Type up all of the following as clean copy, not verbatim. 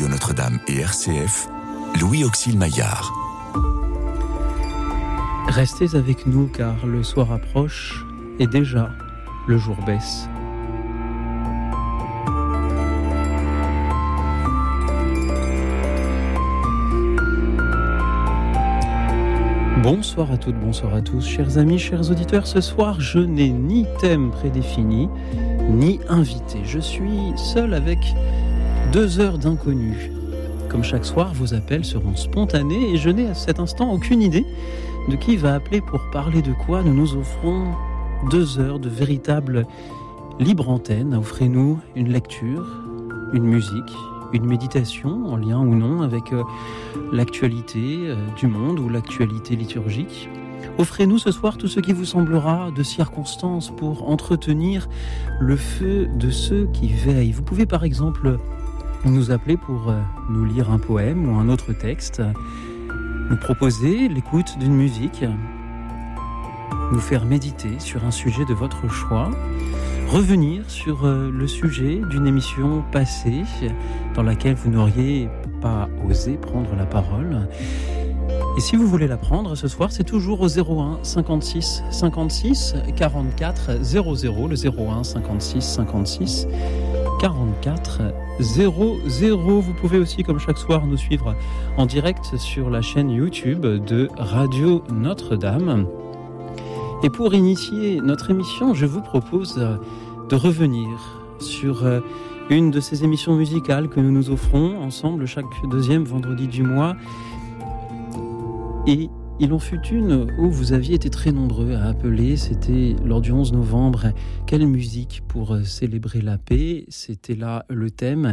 Radio Notre-Dame et RCF, Louis-Auxil Maillard. Restez avec nous car le soir approche et déjà le jour baisse. Bonsoir à toutes, bonsoir à tous, chers amis, chers auditeurs. Ce soir, je n'ai ni thème prédéfini, ni invité. Je suis seul avec 2 heures d'inconnus. Comme chaque soir, vos appels seront spontanés et je n'ai à cet instant aucune idée de qui va appeler pour parler de quoi. Nous nous offrons 2 heures de véritable libre antenne. Offrez-nous une lecture, une musique, une méditation en lien ou non avec l'actualité du monde ou l'actualité liturgique. Offrez-nous ce soir tout ce qui vous semblera de circonstance pour entretenir le feu de ceux qui veillent. Vous pouvez par exemple nous appeler pour nous lire un poème ou un autre texte, nous proposer l'écoute d'une musique, nous faire méditer sur un sujet de votre choix, revenir sur le sujet d'une émission passée dans laquelle vous n'auriez pas osé prendre la parole. Et si vous voulez la prendre ce soir, c'est toujours au 01 56 56 44 00, le 01 56 56 44 00. Vous pouvez aussi, comme chaque soir, nous suivre en direct sur la chaîne YouTube de Radio Notre-Dame. Et pour initier notre émission, je vous propose de revenir sur une de ces émissions musicales que nous nous offrons ensemble chaque 2e vendredi du mois. Et il en fut une où vous aviez été très nombreux à appeler, c'était lors du 11 novembre, quelle musique pour célébrer la paix, c'était là le thème.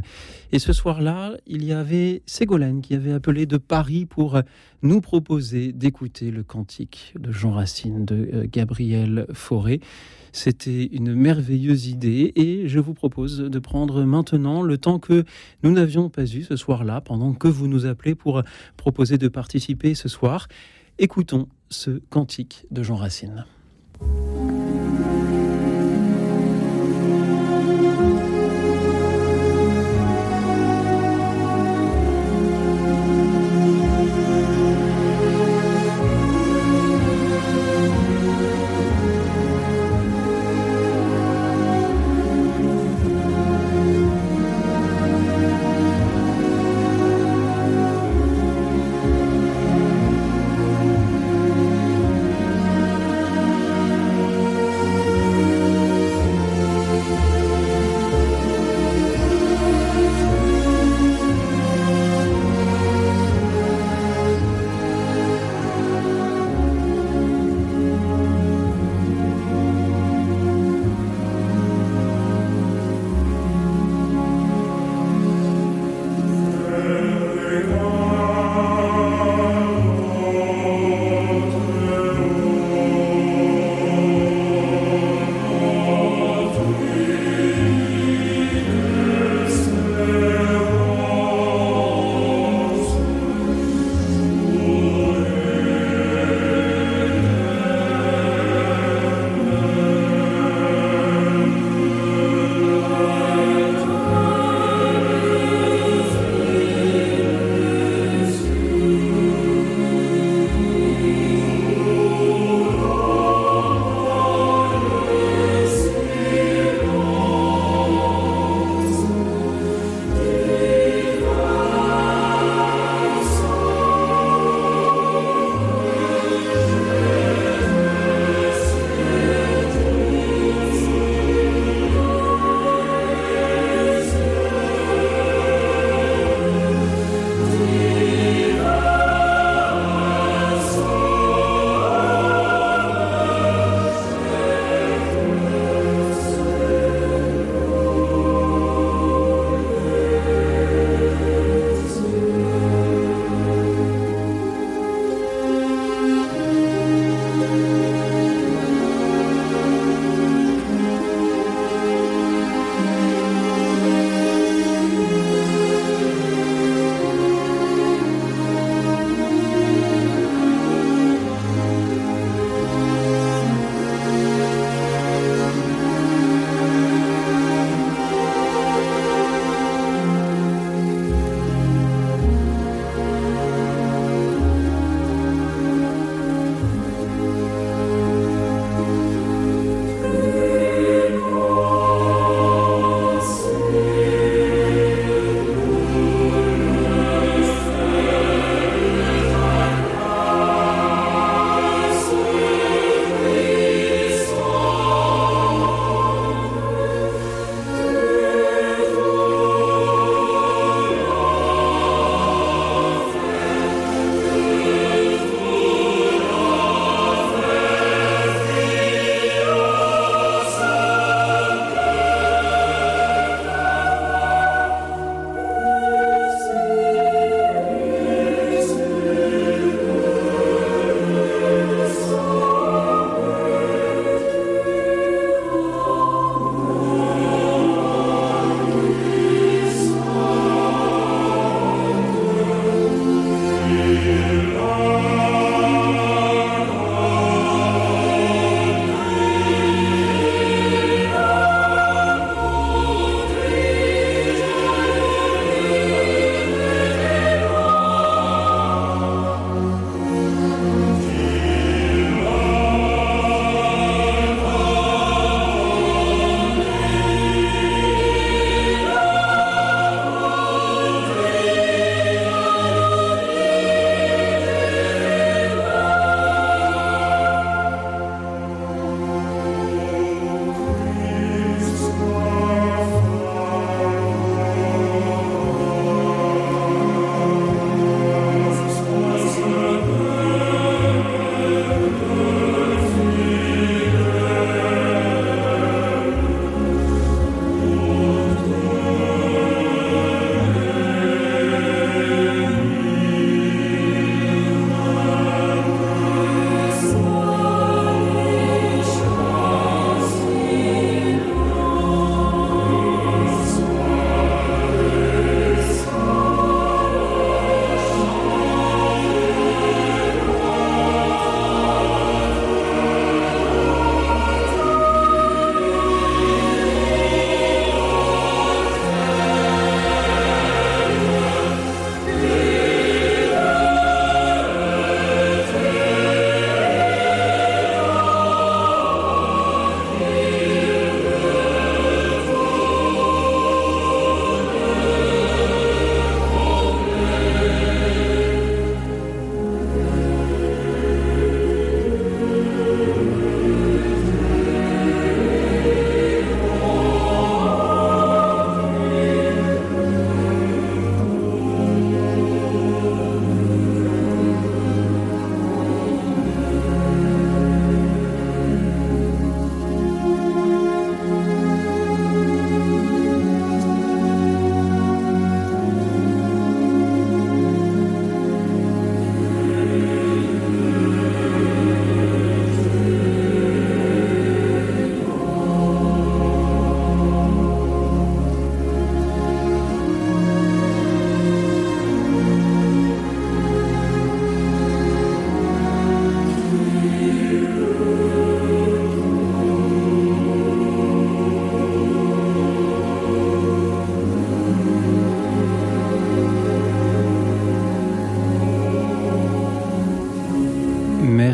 Et ce soir-là, il y avait Ségolène qui avait appelé de Paris pour nous proposer d'écouter le cantique de Jean Racine de Gabriel Fauré. C'était une merveilleuse idée et je vous propose de prendre maintenant le temps que nous n'avions pas eu ce soir-là, pendant que vous nous appelez pour proposer de participer ce soir. Écoutons ce cantique de Jean Racine.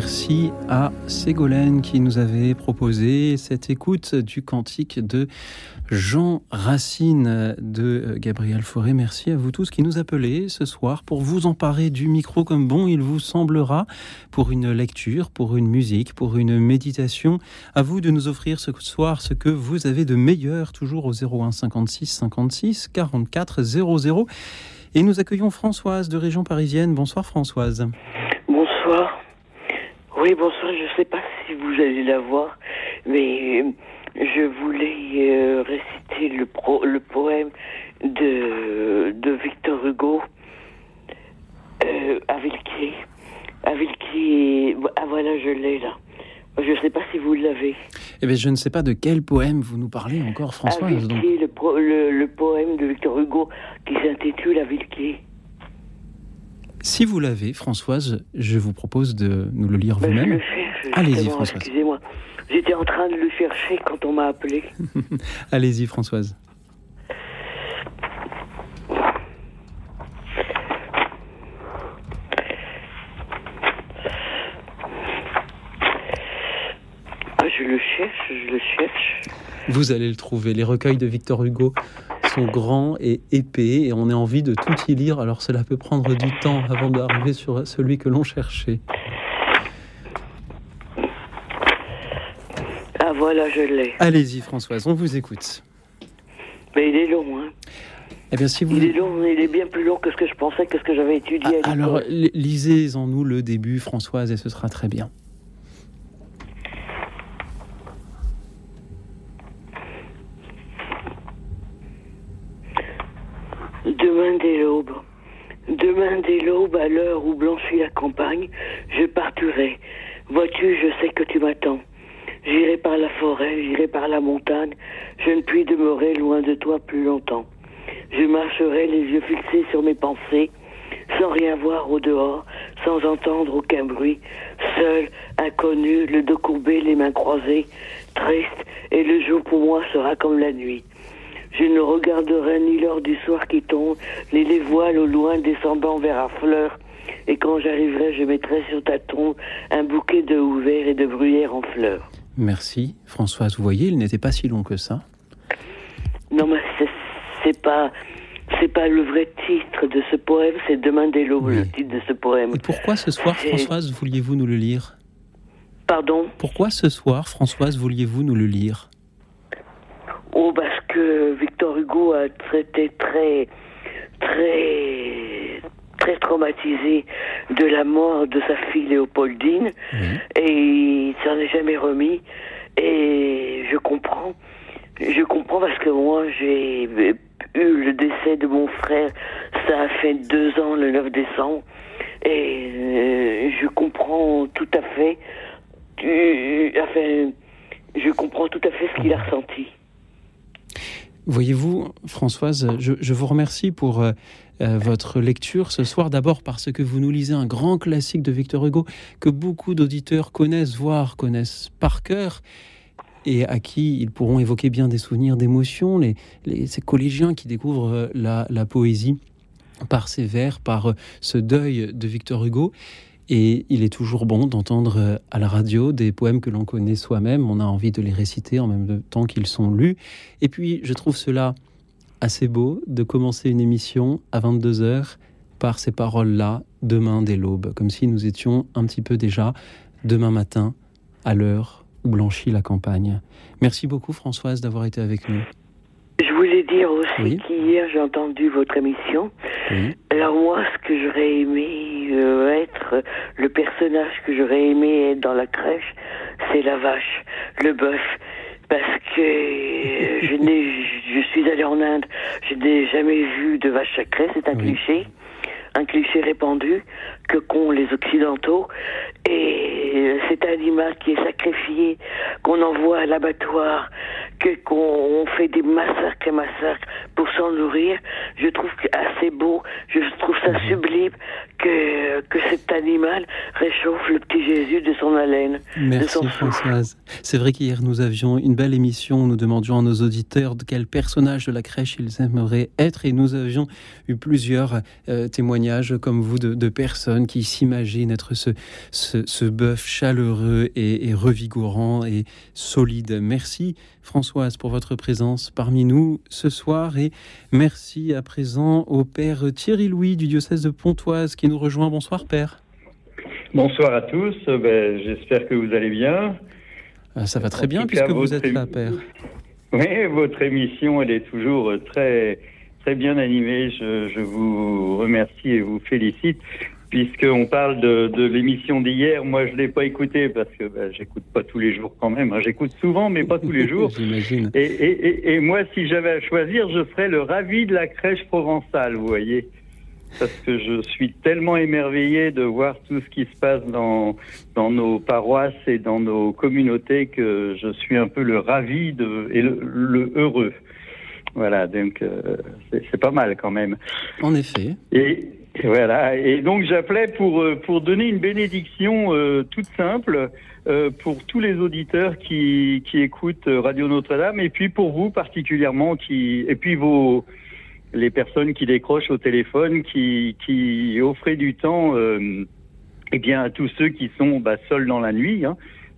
merci à Ségolène qui nous avait proposé cette écoute du cantique de Jean Racine de Gabriel Fauré. Merci à vous tous qui nous appelez ce soir pour vous emparer du micro comme bon il vous semblera, pour une lecture, pour une musique, pour une méditation. À vous de nous offrir ce soir ce que vous avez de meilleur, toujours au 01 56 56 44 00. Et nous accueillons Françoise de Région Parisienne. Bonsoir Françoise. Bonsoir. Oui, bonsoir. Je ne sais pas si vous allez la voir, mais... je voulais réciter le poème de Victor Hugo à Villequier. À Villequier, ah voilà, je l'ai là. Je ne sais pas si vous l'avez. Eh bien, je ne sais pas de quel poème vous nous parlez encore, François. À Villequier, le poème de Victor Hugo qui s'intitule À Villequier. Si vous l'avez, Françoise, je vous propose de nous le lire vous-même. Je le cherche. Allez-y, Françoise. Excusez-moi, j'étais en train de le chercher quand on m'a appelé. Allez-y, Françoise. Ah, je le cherche. Vous allez le trouver. Les recueils de Victor Hugo sont grands et épais et on a envie de tout y lire. Alors cela peut prendre du temps avant d'arriver sur celui que l'on cherchait. Ah voilà, je l'ai. Allez-y Françoise, on vous écoute. Mais il est long, hein. Eh bien, si vous... Il est long, il est bien plus long que ce que je pensais, que ce que j'avais étudié. Ah, alors lisez-en nous le début, Françoise, et ce sera très bien. Dès l'aube, à l'heure où blanchit la campagne, je partirai. Vois-tu, je sais que tu m'attends. J'irai par la forêt, j'irai par la montagne. Je ne puis demeurer loin de toi plus longtemps. Je marcherai les yeux fixés sur mes pensées, sans rien voir au dehors, sans entendre aucun bruit. Seul, inconnu, le dos courbé, les mains croisées, triste, et le jour pour moi sera comme la nuit. Je ne regarderai ni l'heure du soir qui tombe, ni les voiles au loin descendant vers la fleur. Et quand j'arriverai, je mettrai sur ta tombe un bouquet de houverts et de bruyères en fleurs. Merci, Françoise. Vous voyez, il n'était pas si long que ça. Non, mais c'est pas le vrai titre de ce poème, c'est Demain dès l'aube, oui. Le titre de ce poème. Et pourquoi ce soir, Françoise, vouliez-vous nous le lire ? Pardon ? Pourquoi ce soir, Françoise, vouliez-vous nous le lire ? Oh, parce que Victor Hugo a traité très, très, très traumatisé de la mort de sa fille Léopoldine, et il s'en est jamais remis. Et je comprends parce que moi j'ai eu le décès de mon frère, ça a fait 2 ans le 9 décembre, et je comprends tout à fait ce qu'il a ressenti. Voyez-vous, Françoise, je vous remercie pour votre lecture ce soir. D'abord parce que vous nous lisez un grand classique de Victor Hugo que beaucoup d'auditeurs connaissent, voire connaissent par cœur, et à qui ils pourront évoquer bien des souvenirs d'émotions, ces collégiens qui découvrent la poésie par ces vers, par ce deuil de Victor Hugo. Et il est toujours bon d'entendre à la radio des poèmes que l'on connaît soi-même. On a envie de les réciter en même temps qu'ils sont lus. Et puis, je trouve cela assez beau de commencer une émission à 22h par ces paroles-là, demain dès l'aube, comme si nous étions un petit peu déjà demain matin à l'heure où blanchit la campagne. Merci beaucoup, Françoise, d'avoir été avec nous. Je voulais dire aussi qu'hier, j'ai entendu votre émission. Oui. Alors moi, ce que j'aurais aimé être, le personnage que j'aurais aimé être dans la crèche, c'est la vache, le bœuf. Parce que je suis allée en Inde, je n'ai jamais vu de vache sacrée, c'est un cliché. Un cliché répandu que qu'ont les Occidentaux, et c'est un animal qui est sacrifié, qu'on envoie à l'abattoir, qu'on fait des massacres et massacres pour s'en nourrir, je trouve assez beau, je trouve ça sublime que cet animal réchauffe le petit Jésus de son haleine. Merci de son Françoise. Souffle. C'est vrai qu'hier nous avions une belle émission, nous demandions à nos auditeurs de quel personnage de la crèche ils aimeraient être et nous avions eu plusieurs témoignages comme vous de personnes qui s'imaginent être ce bœuf chaleureux et revigorant et solide. Merci Françoise pour votre présence parmi nous ce soir et merci à présent au Père Thierry Louis du diocèse de Pontoise qui nous rejoint. Bonsoir Père. Bonsoir à tous, j'espère que vous allez bien. Ça va très bien puisque vous êtes là Père. Oui, votre émission elle est toujours très, très bien animée, je vous remercie et vous félicite. Puisqu'on parle de l'émission d'hier, moi je ne l'ai pas écoutée parce que j'écoute pas tous les jours quand même. Hein. J'écoute souvent, mais pas tous les jours. J'imagine. Et moi, si j'avais à choisir, je serais le ravi de la crèche provençale, vous voyez. Parce que je suis tellement émerveillé de voir tout ce qui se passe dans nos paroisses et dans nos communautés que je suis un peu le ravi et le heureux. Voilà, donc c'est pas mal quand même. En effet. Et voilà. Et donc j'appelais pour donner une bénédiction toute simple pour tous les auditeurs qui écoutent Radio Notre-Dame et puis pour vous particulièrement les personnes qui décrochent au téléphone qui offraient du temps à tous ceux qui sont seuls dans la nuit. Hein.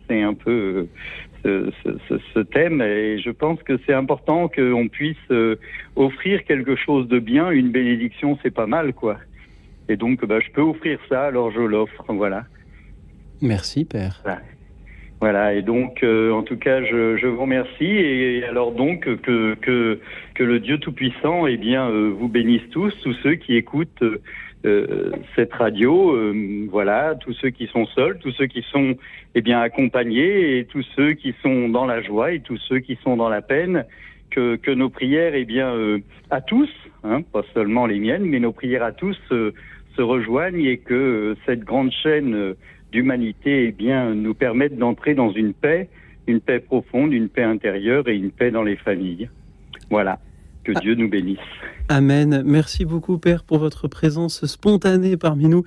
C'est un peu ce thème et je pense que c'est important qu'on puisse offrir quelque chose de bien. Une bénédiction, c'est pas mal quoi. Et donc, je peux offrir ça, alors je l'offre, voilà. Merci, Père. Voilà. Et donc, en tout cas, je vous remercie. Et alors donc, que le Dieu Tout-Puissant, vous bénisse tous ceux qui écoutent cette radio, voilà, tous ceux qui sont seuls, tous ceux qui sont, accompagnés, et tous ceux qui sont dans la joie, et tous ceux qui sont dans la peine, que nos prières, à tous, hein, pas seulement les miennes, mais nos prières à tous se rejoignent et que cette grande chaîne d'humanité nous permette d'entrer dans une paix profonde, une paix intérieure et une paix dans les familles. Voilà, que Dieu nous bénisse. Amen. Merci beaucoup, Père, pour votre présence spontanée parmi nous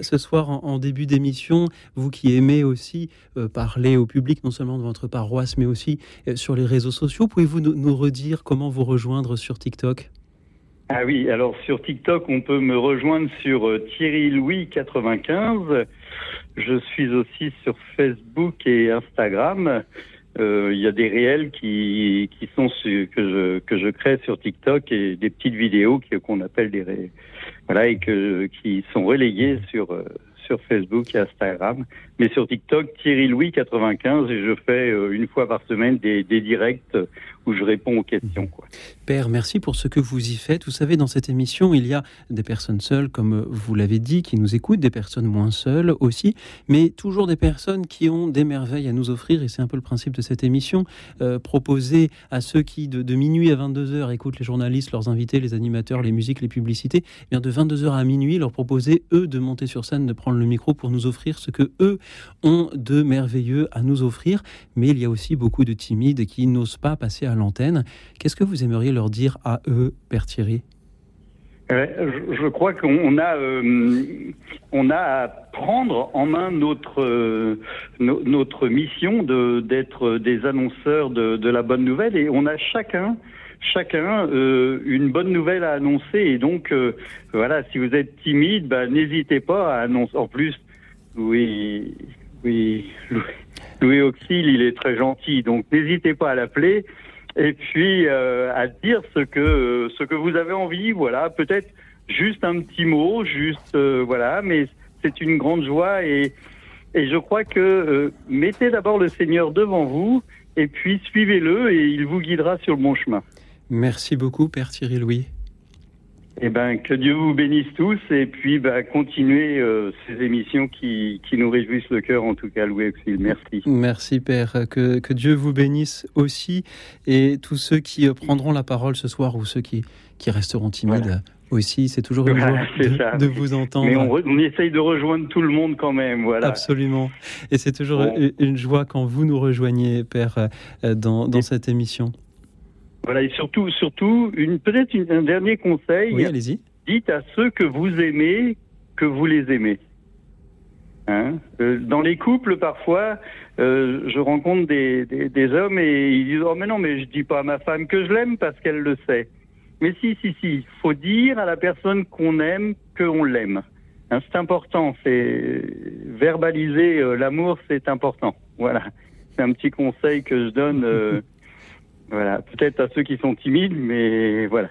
ce soir en début d'émission. Vous qui aimez aussi parler au public, non seulement de votre paroisse, mais aussi sur les réseaux sociaux, pouvez-vous nous redire comment vous rejoindre sur TikTok ? Ah oui, alors sur TikTok, on peut me rejoindre sur Thierry Louis 95. Je suis aussi sur Facebook et Instagram. Y a des réels qui sont que je crée sur TikTok et des petites vidéos qu'on appelle des réels, voilà, et qui sont relayées sur Facebook et Instagram, mais sur TikTok Thierry Louis 95 et je fais une fois par semaine des directs où je réponds aux questions quoi. Père, merci pour ce que vous y faites. Vous savez, dans cette émission, il y a des personnes seules, comme vous l'avez dit, qui nous écoutent, des personnes moins seules aussi, mais toujours des personnes qui ont des merveilles à nous offrir, et c'est un peu le principe de cette émission, proposer à ceux qui, de minuit à 22h, écoutent les journalistes, leurs invités, les animateurs, les musiques, les publicités, de 22h à minuit, leur proposer, eux, de monter sur scène, de prendre le micro pour nous offrir ce que eux ont de merveilleux à nous offrir, mais il y a aussi beaucoup de timides qui n'osent pas passer à l'antenne. Qu'est-ce que vous aimeriez leur dire à eux, Père Thierry ? Je crois qu'on a à prendre en main notre mission d'être des annonceurs de la bonne nouvelle et on a chacun une bonne nouvelle à annoncer et donc voilà, si vous êtes timide, n'hésitez pas à annoncer. En plus, Louis-Auxil, il est très gentil, donc n'hésitez pas à l'appeler. Et puis à dire ce que vous avez envie, voilà, peut-être juste un petit mot, voilà, mais c'est une grande joie et je crois que mettez d'abord le Seigneur devant vous et puis suivez-le et il vous guidera sur le bon chemin. Merci beaucoup, Père Thierry Louis. Que Dieu vous bénisse tous et puis continuez ces émissions qui nous réjouissent le cœur, en tout cas, Louis-Auxil. Merci. Merci, Père. Que Dieu vous bénisse aussi et tous ceux qui prendront la parole ce soir ou ceux qui resteront timides. Voilà. Aussi, c'est toujours une joie de vous entendre. Mais on essaye de rejoindre tout le monde quand même, voilà. Absolument. Et c'est toujours une joie quand vous nous rejoignez, Père, dans cette émission. Voilà, et surtout un dernier conseil. Oui, allez-y. Dites à ceux que vous aimez que vous les aimez. Hein, dans les couples, parfois, je rencontre des hommes et ils disent « Oh mais non, mais je dis pas à ma femme que je l'aime parce qu'elle le sait. » Mais si, faut dire à la personne qu'on aime qu'on l'aime. Hein, c'est important, c'est verbaliser l'amour, c'est important. Voilà, c'est un petit conseil que je donne, voilà, peut-être à ceux qui sont timides, mais voilà.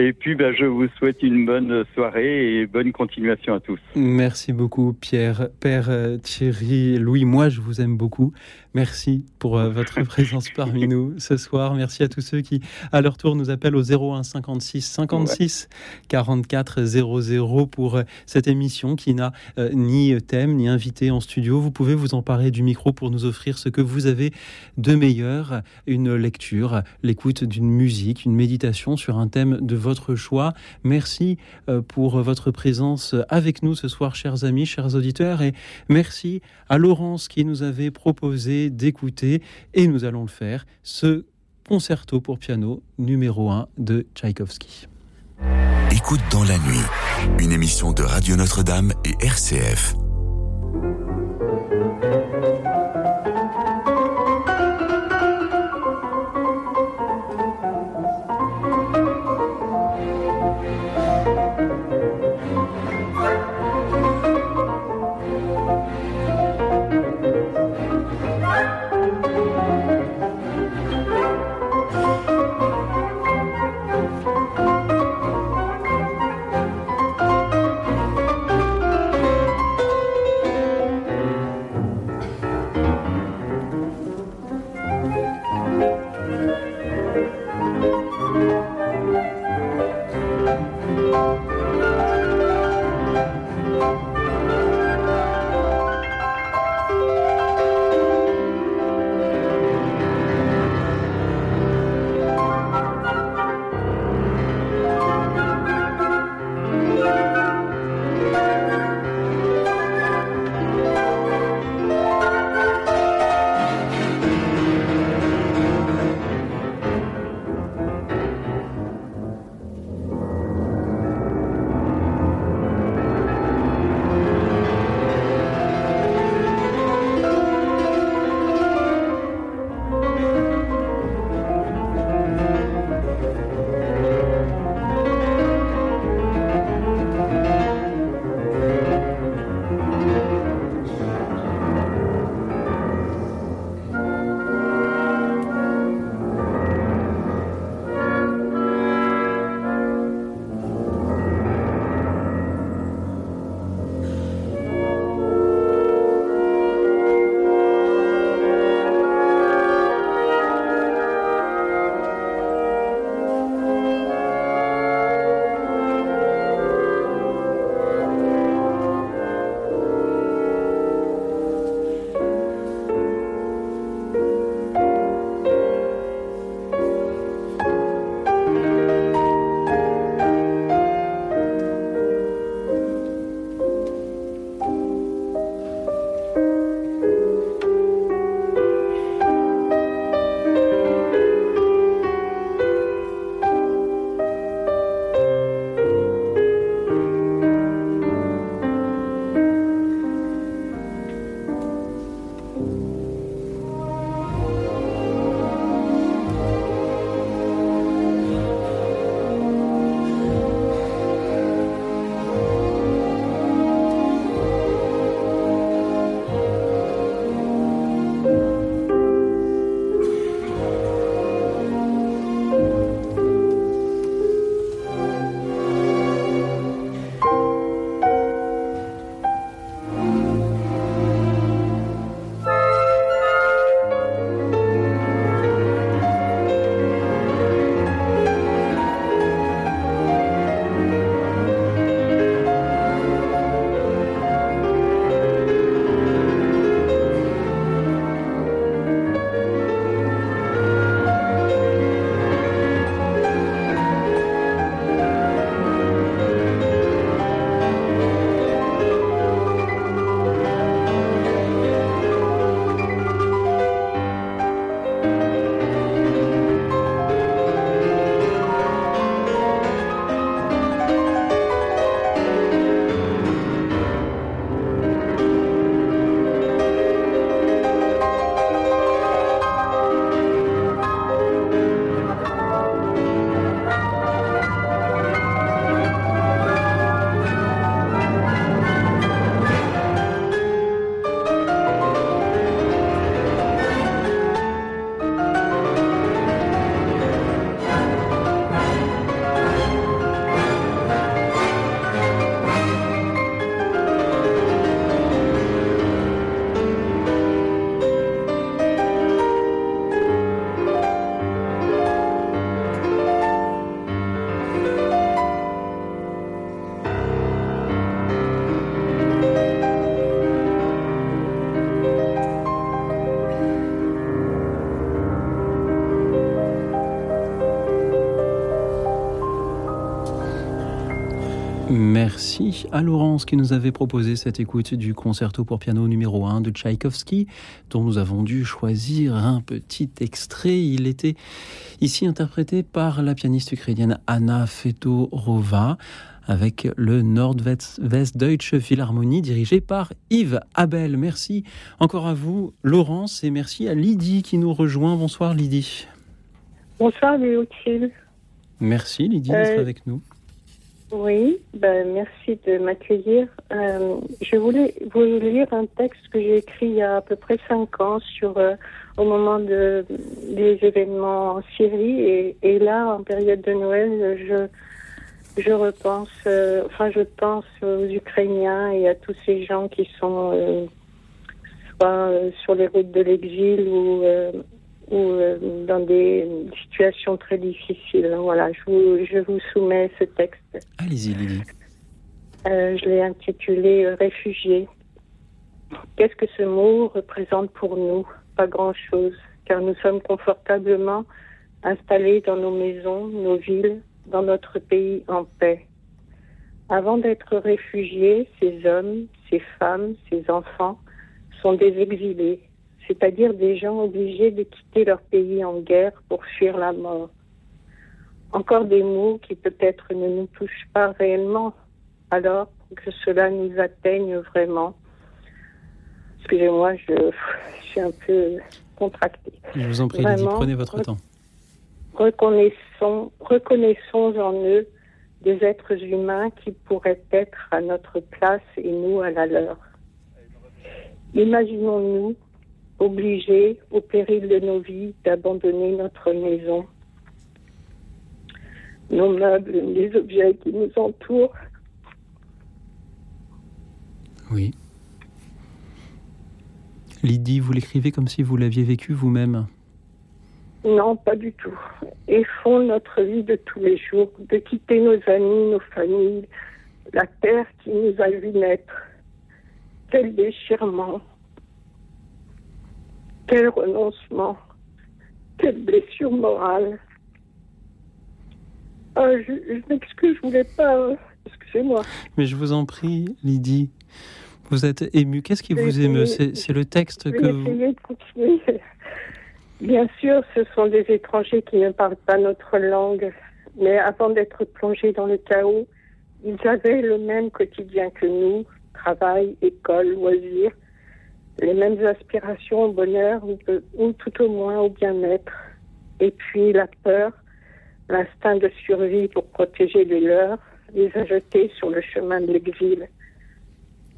Et puis, je vous souhaite une bonne soirée et bonne continuation à tous. Merci beaucoup, Pierre. Père Thierry Louis, moi, je vous aime beaucoup. Merci pour votre présence parmi nous ce soir. Merci à tous ceux qui, à leur tour, nous appellent au 01 56 56 44 00 pour cette émission qui n'a ni thème, ni invité en studio. Vous pouvez vous emparer du micro pour nous offrir ce que vous avez de meilleur, une lecture, l'écoute d'une musique, une méditation sur un thème de votre choix. Merci pour votre présence avec nous ce soir, chers amis, chers auditeurs, et merci à Laurence qui nous avait proposé d'écouter, et nous allons le faire, ce concerto pour piano numéro 1 de Tchaïkovski. Écoute dans la nuit, une émission de Radio Notre-Dame et RCF. Merci à Laurence qui nous avait proposé cette écoute du concerto pour piano numéro 1 de Tchaïkovski, dont nous avons dû choisir un petit extrait. Il était ici interprété par la pianiste ukrainienne Anna Fedorova avec le Nordwestdeutsche Philharmonie dirigé par Yves Abel. Merci encore à vous Laurence et merci à Lydie qui nous rejoint. Bonsoir Lydie. Bonsoir Louis-Auxil. Merci Lydie d'être avec nous. Oui, merci de m'accueillir. Je voulais vous lire un texte que j'ai écrit il y a à peu près 5 ans au moment des événements en Syrie et là, en période de Noël, je repense, je pense aux Ukrainiens et à tous ces gens qui sont soit sur les routes de l'exil ou dans des situations très difficiles. Voilà, je vous soumets ce texte. Allez-y, Lily. Je l'ai intitulé « Réfugiés ». Qu'est-ce que ce mot représente pour nous ? Pas grand-chose, car nous sommes confortablement installés dans nos maisons, nos villes, dans notre pays en paix. Avant d'être réfugiés, ces hommes, ces femmes, ces enfants sont des exilés, c'est-à-dire des gens obligés de quitter leur pays en guerre pour fuir la mort. Encore des mots qui peut-être ne nous touchent pas réellement, alors que cela nous atteigne vraiment. Excusez-moi, je suis un peu contractée. Je vous en prie, Lydie, prenez votre temps. Reconnaissons en eux des êtres humains qui pourraient être à notre place et nous à la leur. Imaginons-nous obligés, au péril de nos vies, d'abandonner notre maison, nos meubles, les objets qui nous entourent. Oui. Lydie, vous l'écrivez comme si vous l'aviez vécu vous-même ? Non, pas du tout. Et font notre vie de tous les jours, de quitter nos amis, nos familles, la terre qui nous a vu naître. Quel déchirement! Quel renoncement, quelle blessure morale. Je m'excuse, je ne voulais pas... Excusez-moi. Mais je vous en prie, Lydie. Vous êtes émue. Qu'est-ce qui vous émeut ? C'est le texte que vous... Je vais essayer de continuer. Bien sûr, ce sont des étrangers qui ne parlent pas notre langue. Mais avant d'être plongés dans le chaos, ils avaient le même quotidien que nous. Travail, école, loisirs. Les mêmes aspirations au bonheur ou tout au moins au bien-être. Et puis la peur, l'instinct de survie pour protéger les leurs, les a jetés sur le chemin de l'exil.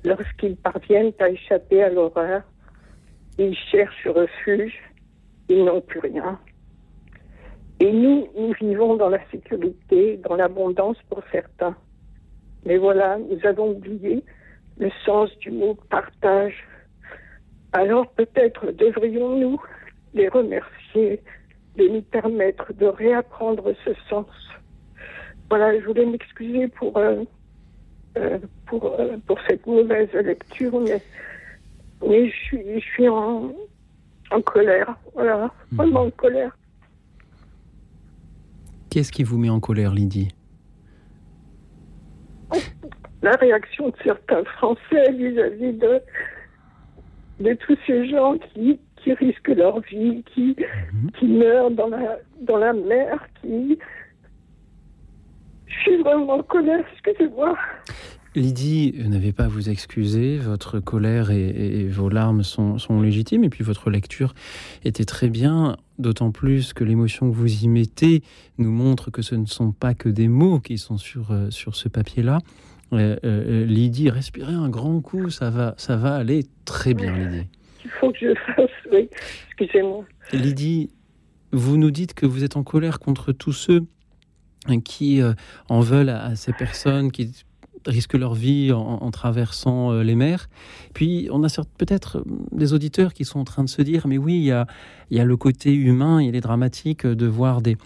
Lorsqu'ils parviennent à échapper à l'horreur, ils cherchent refuge, ils n'ont plus rien. Et nous vivons dans la sécurité, dans l'abondance pour certains. Mais voilà, nous avons oublié le sens du mot « partage ». Alors peut-être devrions-nous les remercier de nous permettre de réapprendre ce sens. Voilà, je voulais m'excuser pour cette mauvaise lecture, mais je suis en colère, voilà, vraiment en colère. Qu'est-ce qui vous met en colère, Lydie ? La réaction de certains Français vis-à-vis de tous ces gens qui risquent leur vie, qui meurent dans la mer, qui... Je suis vraiment en colère, excusez-moi. Lydie, n'avez pas à vous excuser, votre colère et vos larmes sont légitimes, et puis votre lecture était très bien, d'autant plus que l'émotion que vous y mettez nous montre que ce ne sont pas que des mots qui sont sur ce papier-là. Lydie, respirez un grand coup, ça va aller très bien, Lydie. Il faut que je fasse, oui, excusez-moi. Lydie, vous nous dites que vous êtes en colère contre tous ceux qui en veulent à ces personnes qui risquent leur vie en traversant les mers. Puis, on a peut-être des auditeurs qui sont en train de se dire, mais oui, il y a le côté humain, il est dramatique de voir des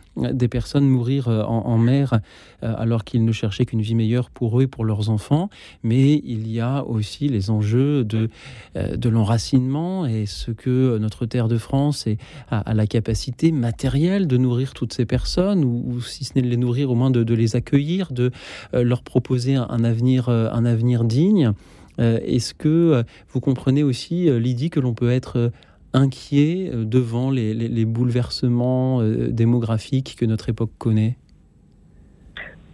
personnes mourir en mer alors qu'ils ne cherchaient qu'une vie meilleure pour eux et pour leurs enfants. Mais il y a aussi les enjeux de l'enracinement et ce que notre terre de France a la capacité matérielle de nourrir toutes ces personnes, ou si ce n'est de les nourrir, au moins de les accueillir, de leur proposer un un avenir digne. Est-ce que vous comprenez aussi l'idée que l'on peut être inquiet devant les bouleversements démographiques que notre époque connaît?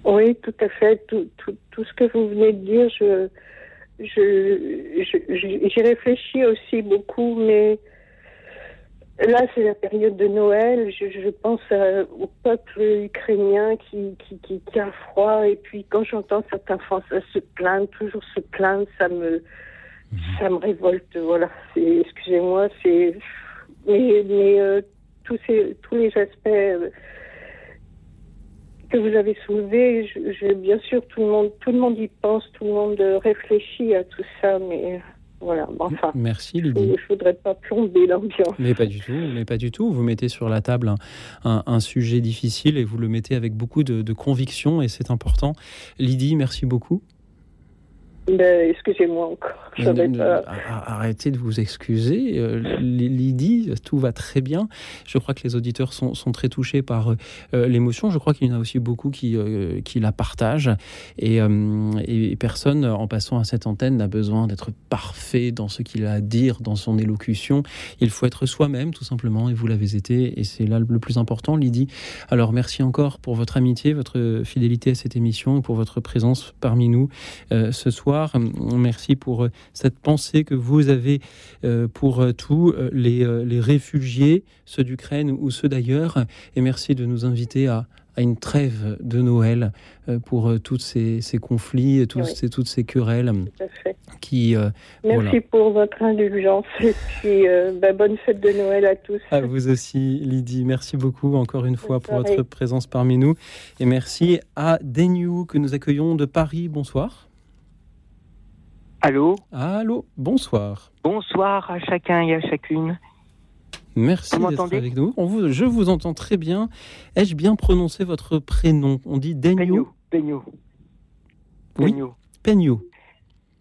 Oui, tout à fait. Tout ce que vous venez de dire, j'y réfléchis aussi beaucoup, mais là, c'est la période de Noël. Je pense au peuple ukrainien qui a froid. Et puis, quand j'entends certains Français se plaindre, ça me révolte. Voilà. Excusez-moi. Mais tous les aspects que vous avez soulevés, bien sûr, tout le monde y pense, tout le monde réfléchit à tout ça, mais. Voilà, enfin. Merci, Lydie. Il ne faudrait pas plomber l'ambiance. Mais pas du tout. Vous mettez sur la table un sujet difficile et vous le mettez avec beaucoup de conviction et c'est important. Lydie, merci beaucoup. Mais excusez-moi encore. Arrêtez de vous excuser. Lydie, tout va très bien. Je crois que les auditeurs sont très touchés par l'émotion. Je crois qu'il y en a aussi beaucoup qui la partagent. Et personne, en passant à cette antenne, n'a besoin d'être parfait dans ce qu'il a à dire, dans son élocution. Il faut être soi-même, tout simplement, et vous l'avez été. Et c'est là le plus important, Lydie. Alors, merci encore pour votre amitié, votre fidélité à cette émission et pour votre présence parmi nous ce soir. Merci pour cette pensée que vous avez pour tous les réfugiés, ceux d'Ukraine ou ceux d'ailleurs. Et merci de nous inviter à une trêve de Noël pour tous ces conflits, toutes ces querelles. Tout à fait. Merci pour votre indulgence et puis bonne fête de Noël à tous. À vous aussi, Lydie. Merci beaucoup encore une fois pour votre présence parmi nous. Et merci à Denew que nous accueillons de Paris. Bonsoir. Allô, bonsoir. Bonsoir à chacun et à chacune. Merci d'être avec nous. Je vous entends très bien. Ai-je bien prononcé votre prénom ? On dit Daigneau ? Daigneau.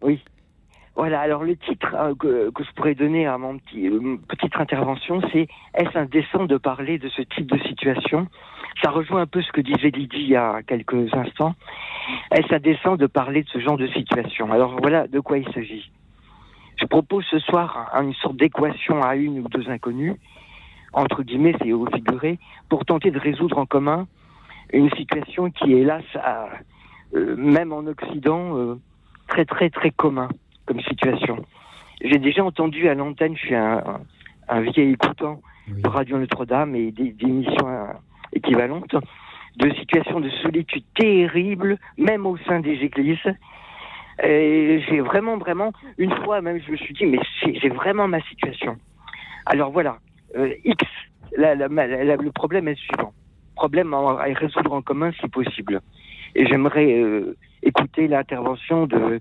Oui. Voilà, alors le titre que je pourrais donner à mon petite intervention, c'est « Est-ce indécent de parler de ce type de situation ?» Ça rejoint un peu ce que disait Lydie il y a quelques instants. Est-ce indécent de parler de ce genre de situation ? Alors voilà de quoi il s'agit. Je propose ce soir une sorte d'équation à une ou deux inconnues, entre guillemets, c'est au figuré, pour tenter de résoudre en commun une situation qui, hélas, même en Occident, très très très commun comme situation. J'ai déjà entendu à l'antenne, je suis un vieil écoutant de Radio Notre-Dame et des émissions équivalentes, de situations de solitude terribles, même au sein des églises. Et j'ai vraiment, une fois même, je me suis dit, mais j'ai vraiment ma situation. Alors voilà, le problème est le suivant. Problème à résoudre en commun si possible. Et j'aimerais écouter l'intervention de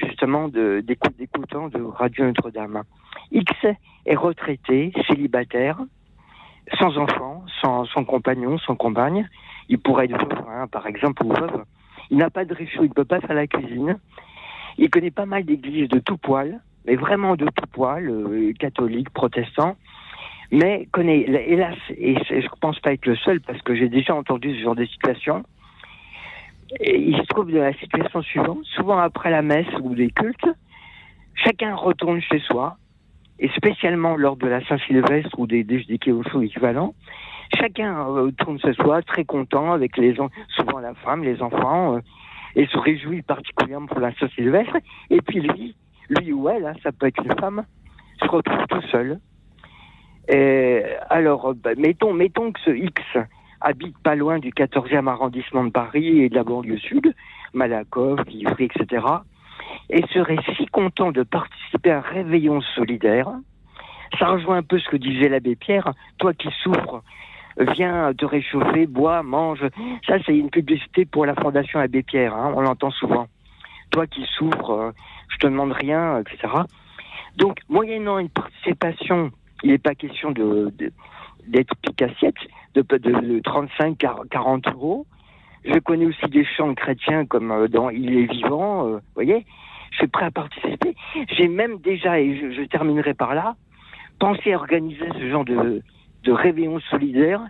justement d'écoutants de Radio Notre-Dame. X est retraité, célibataire, sans enfant, sans compagnon, sans compagne. Il pourrait être pauvre, par exemple, ou veuve. Il n'a pas de réchaud, il ne peut pas faire la cuisine. Il connaît pas mal d'églises de tout poil, mais vraiment de tout poil, catholiques, protestants. Mais connaît, hélas, et je ne pense pas être le seul, parce que j'ai déjà entendu ce genre de situation. Et il se trouve dans la situation suivante, souvent après la messe ou des cultes, chacun retourne chez soi, et spécialement lors de la Saint-Sylvestre ou des Kéoshou équivalents, chacun retourne chez soi, très content, avec souvent la femme, les enfants, et se réjouit particulièrement pour la Saint-Sylvestre, et puis lui ou elle, ça peut être une femme, se retrouve tout seul. Alors, mettons que ce X habite pas loin du 14e arrondissement de Paris et de la banlieue sud, Malakoff, Ivry, etc., et serait si content de participer à un réveillon solidaire. Ça rejoint un peu ce que disait l'abbé Pierre, « Toi qui souffres, viens te réchauffer, bois, mange ». Ça, c'est une publicité pour la Fondation Abbé Pierre, on l'entend souvent. « Toi qui souffres, je te demande rien », etc. Donc, moyennant une participation, il n'est pas question d'être pique-assiette, de 35-40 euros. Je connais aussi des chants chrétiens comme dans « Il est vivant », vous voyez, je suis prêt à participer. J'ai même déjà, et je terminerai par là, pensé à organiser ce genre de réveillon solidaire,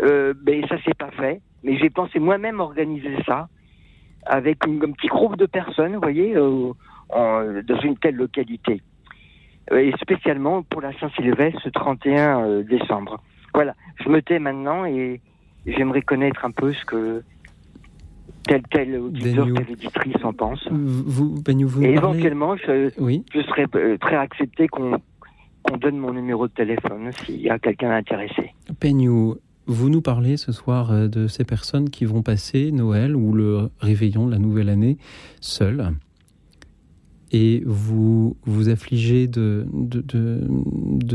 mais ça s'est pas fait, mais j'ai pensé moi-même organiser ça, avec un petit groupe de personnes, vous voyez, dans une telle localité. Et spécialement pour la Saint-Sylvestre, ce 31 décembre. Voilà, je me tais maintenant et j'aimerais connaître un peu ce que tel auditeur, telle auditrice en pense. Vous et éventuellement, je serais très accepté qu'on donne mon numéro de téléphone s'il y a quelqu'un intéressé. Peignou, vous nous parlez ce soir de ces personnes qui vont passer Noël ou le réveillon, la nouvelle année, seules. Et vous vous affligez de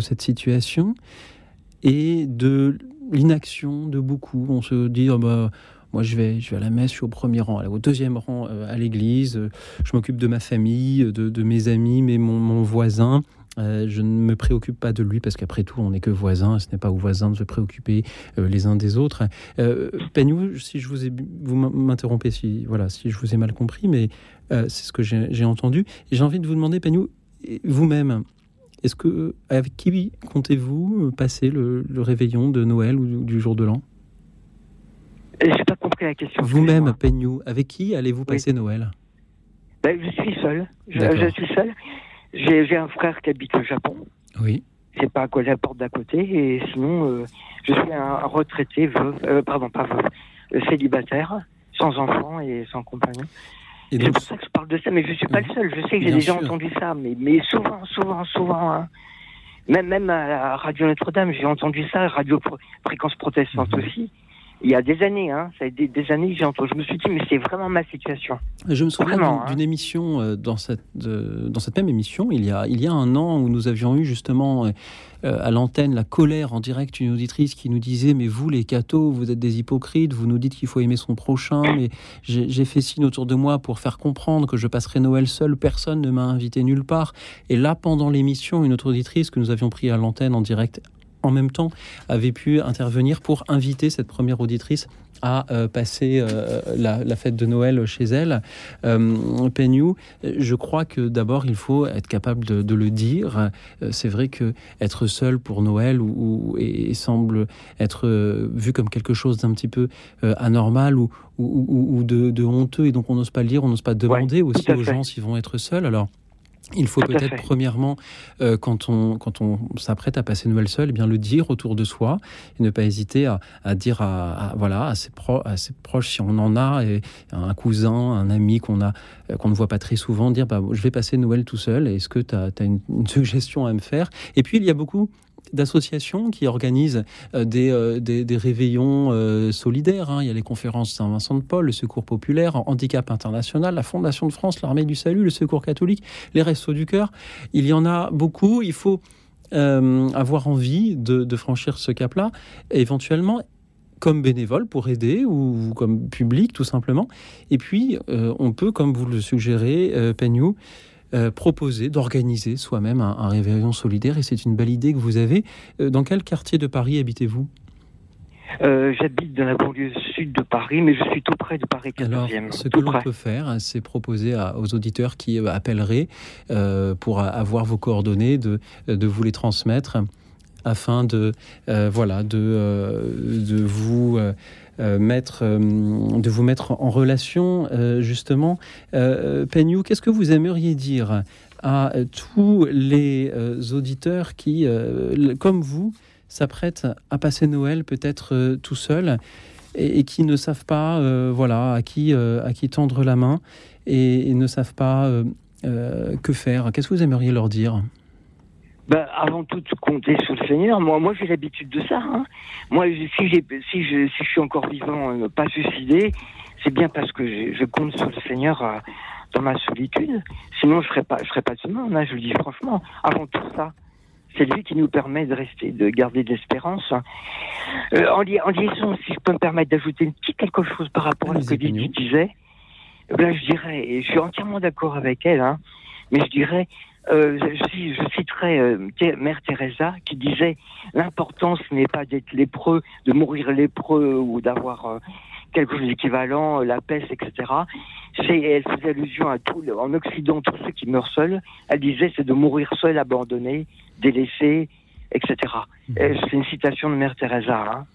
cette situation et de l'inaction de beaucoup. On se dit, moi je vais à la messe, je suis au premier rang, au deuxième rang à l'église, je m'occupe de ma famille, de mes amis, mais mon voisin... je ne me préoccupe pas de lui parce qu'après tout on n'est que voisins, ce n'est pas aux voisins de se préoccuper les uns des autres. Peignou, si je vous m'interrompez si je vous ai mal compris, mais c'est ce que j'ai entendu. Et j'ai envie de vous demander, Peignou, vous-même, est-ce que avec qui comptez-vous passer le réveillon de Noël ou du jour de l'an? Je n'ai pas compris la question. Vous-même, Peignou, avec qui allez-vous passer Noël? Je suis seul. Je suis seul. J'ai un frère qui habite au Japon. Oui. C'est pas à la porte d'à côté. Et sinon, je suis un retraité, célibataire, sans enfant et sans compagnon. Et donc, c'est pour ça que je parle de ça, mais je suis pas le seul. Je sais que j'ai déjà entendu ça, mais souvent. Hein. Même à la Radio Notre-Dame, j'ai entendu ça, Radio Fréquence Protestante aussi. Il y a des années, ça a été des années que j'ai entendu. Je me suis dit, mais c'est vraiment ma situation. Je me souviens d'une émission, dans cette même émission, il y a un an, où nous avions eu justement à l'antenne la colère en direct, une auditrice qui nous disait, mais vous les cathos, vous êtes des hypocrites, vous nous dites qu'il faut aimer son prochain, mais j'ai fait signe autour de moi pour faire comprendre que je passerai Noël seul, personne ne m'a invité nulle part. Et là, pendant l'émission, une autre auditrice que nous avions pris à l'antenne en direct, en même temps, avait pu intervenir pour inviter cette première auditrice à passer la fête de Noël chez elle. Peignou, je crois que d'abord, il faut être capable de le dire. C'est vrai qu'être seul pour Noël et semble être vu comme quelque chose d'un petit peu anormal ou de honteux, et donc on n'ose pas le dire, on n'ose pas demander aussi aux gens s'ils vont être seuls. Alors, il faut peut-être premièrement, quand on s'apprête à passer Noël seul, eh bien le dire autour de soi et ne pas hésiter à dire à ses proches, si on en a, et un cousin, un ami qu'on ne voit pas très souvent, dire je vais passer Noël tout seul, est-ce que tu as une suggestion à me faire? Et puis il y a beaucoup d'associations qui organisent des réveillons solidaires. Il y a les conférences Saint-Vincent-de-Paul, le Secours populaire, Handicap international, la Fondation de France, l'Armée du Salut, le Secours catholique, les Restos du Cœur. Il y en a beaucoup. Il faut avoir envie de franchir ce cap-là, éventuellement comme bénévole pour aider ou comme public tout simplement. Et puis, on peut, comme vous le suggérez, Peignou, proposer, d'organiser soi-même un réveillon solidaire, et c'est une belle idée que vous avez. Dans quel quartier de Paris habitez-vous ? J'habite dans la banlieue sud de Paris, mais je suis tout près de Paris 14e. Alors, ce que l'on peut faire, c'est proposer aux auditeurs qui appelleraient pour avoir vos coordonnées, de vous les transmettre, afin de vous... de vous mettre en relation, justement. Peignou, qu'est-ce que vous aimeriez dire à tous les auditeurs qui, comme vous, s'apprêtent à passer Noël peut-être tout seuls et qui ne savent pas à qui tendre la main et ne savent pas que faire? Qu'est-ce que vous aimeriez leur dire ? Avant tout, compter sur le Seigneur. Moi, j'ai l'habitude de ça. Moi, si je suis encore vivant, pas suicidé, c'est bien parce que je compte sur le Seigneur dans ma solitude. Sinon, je serais pas de ce monde. Je le dis franchement. Avant tout ça, c'est lui qui nous permet de rester, de garder de l'espérance. En liaison, si je peux me permettre d'ajouter un petit quelque chose par rapport à ce que tu disais, je dirais, et je suis entièrement d'accord avec elle, mais je dirais. Je citerai Mère Teresa qui disait « L'importance n'est pas d'être lépreux, de mourir lépreux ou d'avoir quelque chose d'équivalent, la peste, etc. » Elle faisait allusion à tout, en Occident, tous ceux qui meurent seuls. Elle disait « C'est de mourir seul, abandonné, délaissé, etc. » C'est une citation de Mère Teresa.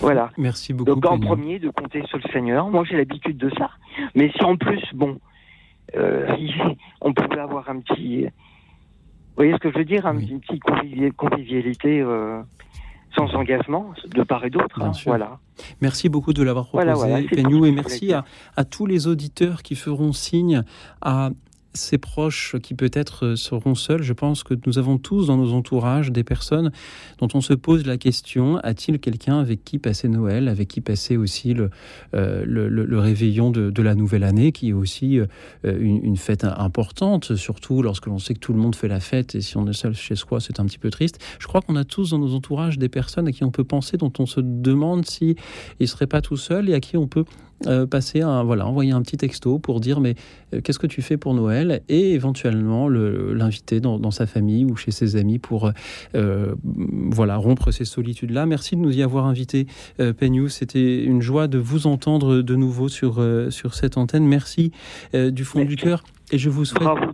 Voilà. Merci beaucoup. Donc en premier, de compter sur le Seigneur. Moi, j'ai l'habitude de ça. Mais si en plus, bon, on pouvait avoir un petit... Vous voyez ce que je veux dire, hein, oui. Une petite convivialité sans engagement de part et d'autre. Hein, voilà. Merci beaucoup de l'avoir proposé, voilà, Peignou, et merci à tous les auditeurs qui feront signe à ces proches qui peut-être seront seuls. Je pense que nous avons tous dans nos entourages des personnes dont on se pose la question, a-t-il quelqu'un avec qui passer Noël, avec qui passer aussi le réveillon de la nouvelle année, qui est aussi une fête importante, surtout lorsque l'on sait que tout le monde fait la fête, et si on est seul chez soi, c'est un petit peu triste. Je crois qu'on a tous dans nos entourages des personnes à qui on peut penser, dont on se demande s'ils ne seraient pas tout seuls, et à qui on peut envoyer un petit texto pour dire mais qu'est-ce que tu fais pour Noël, et éventuellement l'inviter dans sa famille ou chez ses amis pour rompre ces solitudes-là. Merci de nous y avoir invités, Peignou. C'était une joie de vous entendre de nouveau sur cette antenne. Merci du fond du cœur. Et je vous souhaite... bravo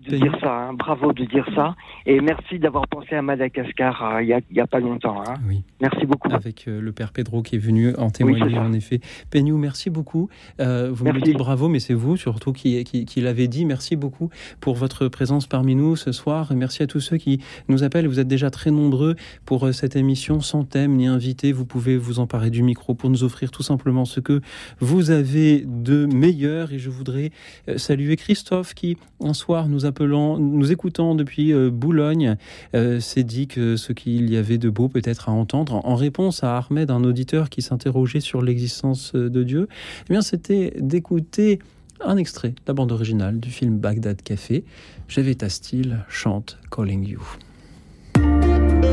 de dire ça, et merci d'avoir pensé à Madagascar il y a pas longtemps. Hein. Oui. Merci beaucoup. Avec le père Pedro qui est venu en témoigner, oui, en effet. Peignou, merci beaucoup. Vous me dites bravo, mais c'est vous surtout qui l'avez dit. Merci beaucoup pour votre présence parmi nous ce soir, et merci à tous ceux qui nous appellent. Vous êtes déjà très nombreux pour cette émission sans thème ni invité. Vous pouvez vous emparer du micro pour nous offrir tout simplement ce que vous avez de meilleur, et je voudrais saluer Christophe qui un soir, nous écoutant depuis Boulogne, s'est dit que ce qu'il y avait de beau peut-être à entendre, en réponse à Ahmed, un auditeur qui s'interrogeait sur l'existence de Dieu, eh bien, c'était d'écouter un extrait de la bande originale du film Bagdad Café. Jevetta Steele chante Calling You.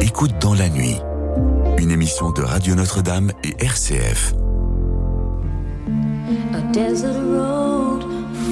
Écoute dans la nuit, une émission de Radio Notre-Dame et RCF. A desert road.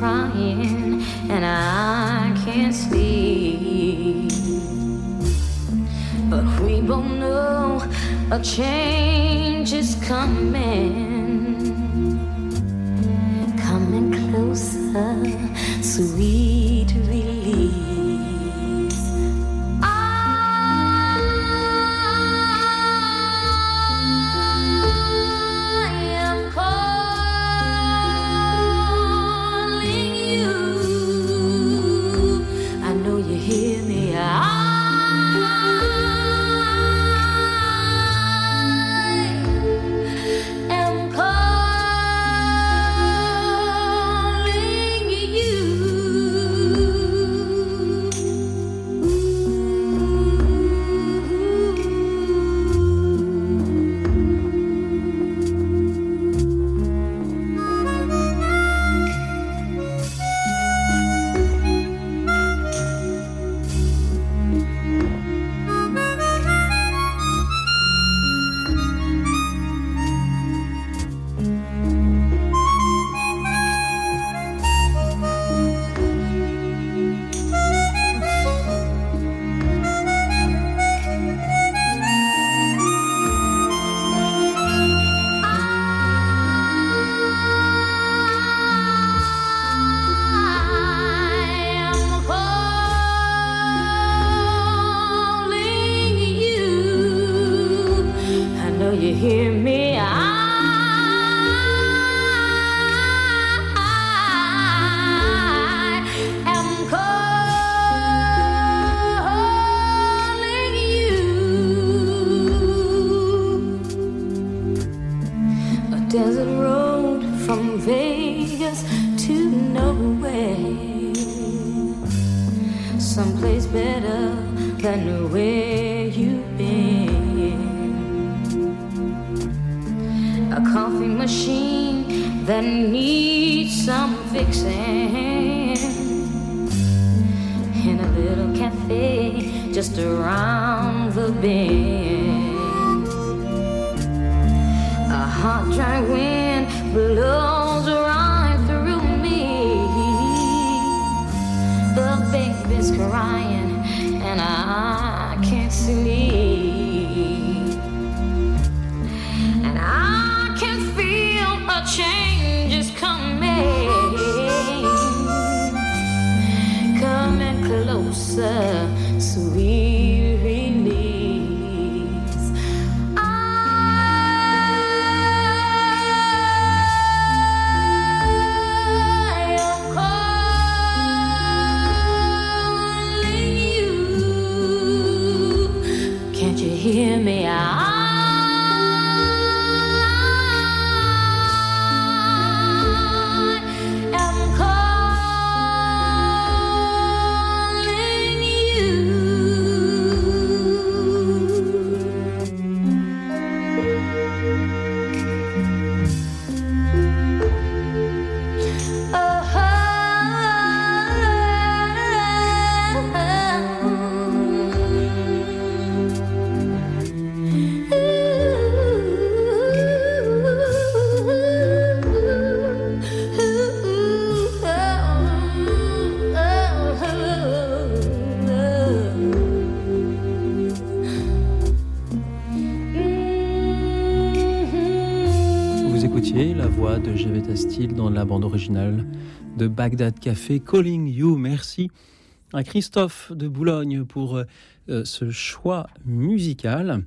Crying and I can't sleep, but we both know a change is coming closer, sweet relief. road from Vegas to nowhere, someplace better than where you've been. A coffee machine that needs some fixing, in a little cafe just around the bend. Hot, dry wind blows right through me. The baby's crying and I can't sleep. And I can feel a change is coming, coming closer, sweet relief. Hear me out. Dans la bande originale de Bagdad Café, Calling You. Merci à Christophe de Boulogne pour ce choix musical.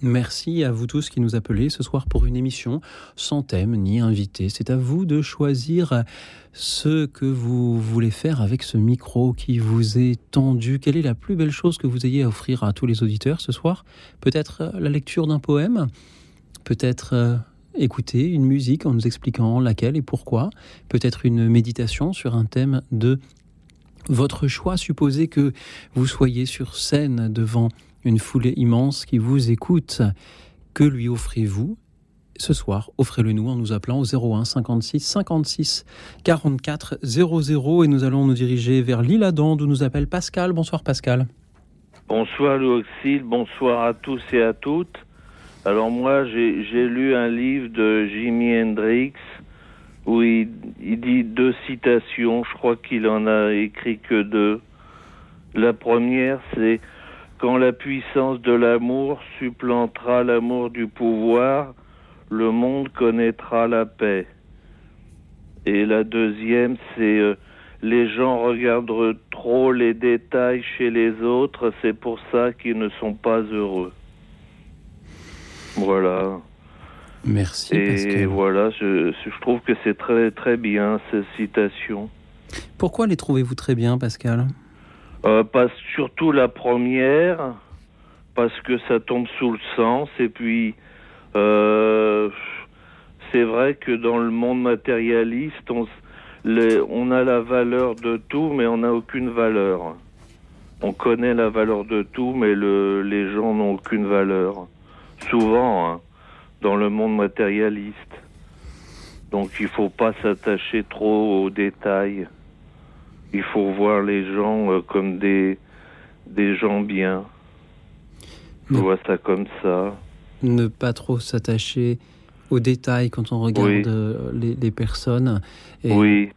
Merci à vous tous qui nous appelez ce soir pour une émission sans thème ni invité. C'est à vous de choisir ce que vous voulez faire avec ce micro qui vous est tendu. Quelle est la plus belle chose que vous ayez à offrir à tous les auditeurs ce soir ? Peut-être la lecture d'un poème, peut-être... écouter une musique en nous expliquant laquelle et pourquoi, peut-être une méditation sur un thème de votre choix. Supposez que vous soyez sur scène devant une foule immense qui vous écoute. Que lui offrez-vous ? Ce soir, offrez-le nous en nous appelant au 01 56 56 44 00 et nous allons nous diriger vers l'Île-Adam d'où nous appelle Pascal. Bonsoir Pascal. Bonsoir Louis-Auxil, bonsoir à tous et à toutes. Alors moi, j'ai lu un livre de Jimi Hendrix où il dit deux citations, je crois qu'il en a écrit que deux. La première, c'est « Quand la puissance de l'amour supplantera l'amour du pouvoir, le monde connaîtra la paix. » Et la deuxième, c'est « Les gens regardent trop les détails chez les autres, c'est pour ça qu'ils ne sont pas heureux. » Voilà. Merci. Et Pascal. Voilà, je trouve que c'est très très bien cette citation. Pourquoi les trouvez-vous très bien, Pascal ? Surtout la première, parce que ça tombe sous le sens. Et puis, c'est vrai que dans le monde matérialiste, on a la valeur de tout, mais on n'a aucune valeur. On connaît la valeur de tout, mais les gens n'ont aucune valeur. Souvent, hein, dans le monde matérialiste. Donc il ne faut pas s'attacher trop aux détails. Il faut voir les gens comme des gens bien. Je vois ça comme ça. Ne pas trop s'attacher aux détails quand on regarde les personnes. Et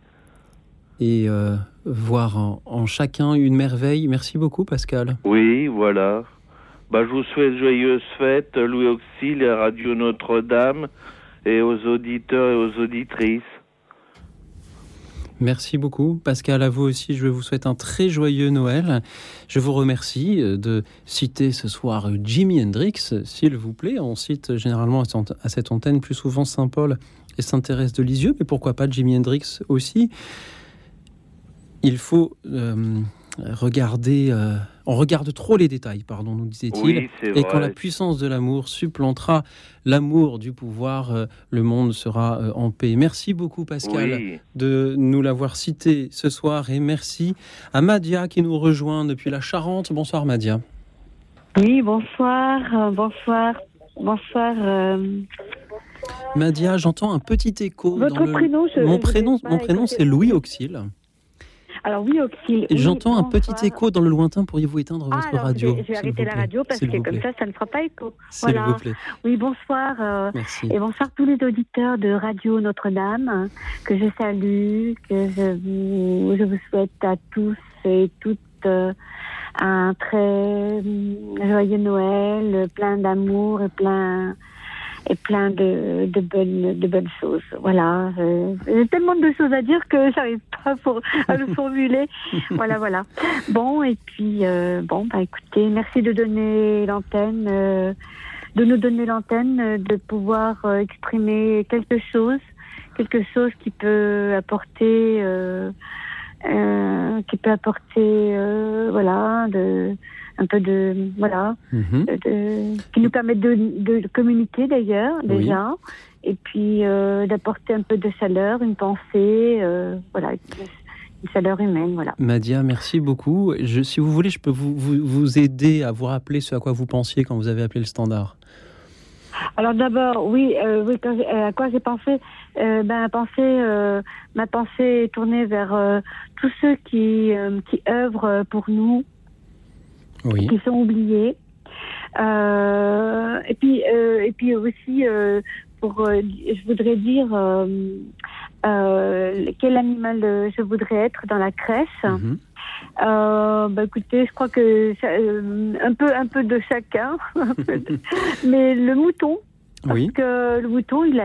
voir en chacun une merveille. Merci beaucoup, Pascal. Oui, voilà. Je vous souhaite joyeuses fêtes, Louis-Auxil, à Radio Notre-Dame, et aux auditeurs et aux auditrices. Merci beaucoup, Pascal. À vous aussi, je vous souhaite un très joyeux Noël. Je vous remercie de citer ce soir Jimi Hendrix, s'il vous plaît. On cite généralement à cette antenne plus souvent Saint-Paul et Sainte-Thérèse de Lisieux, mais pourquoi pas Jimi Hendrix aussi ? Il faut on regarde trop les détails, pardon, nous disait-il, oui, c'est vrai. Et quand la puissance de l'amour supplantera l'amour du pouvoir, le monde sera en paix. Merci beaucoup, Pascal, de nous l'avoir cité ce soir, et merci à Madia qui nous rejoint depuis la Charente. Bonsoir, Madia. Oui, bonsoir. Madia, j'entends un petit écho. Votre prénom, mon prénom, c'est Louis-Auxil. Alors Louis-Auxil. J'entends un petit écho dans le lointain. Pourriez-vous éteindre votre radio? Je vais arrêter la radio parce que comme ça, ça ne fera pas écho. S'il vous plaît. Oui, bonsoir. Merci. Et bonsoir tous les auditeurs de Radio Notre-Dame que je salue, que je vous souhaite à tous et toutes un très joyeux Noël, plein d'amour et plein de bonnes choses. Voilà, j'ai tellement de choses à dire que j'arrive pas à le formuler. Voilà. Bon, et puis écoutez, merci de donner l'antenne, de nous donner l'antenne, de pouvoir exprimer quelque chose qui nous permettent de communiquer d'ailleurs déjà, et puis d'apporter un peu de chaleur, une pensée, une chaleur humaine, voilà. Madia, merci beaucoup. Si vous voulez, je peux vous aider à vous rappeler ce à quoi vous pensiez quand vous avez appelé le standard. Alors d'abord, à quoi j'ai pensé? Ma pensée est tournée vers tous ceux qui œuvrent pour nous, qui sont oubliés, et puis aussi je voudrais dire quel animal je voudrais être dans la crèche. Mm-hmm. Écoutez, je crois que un peu de chacun, mais le mouton. Parce que le mouton, il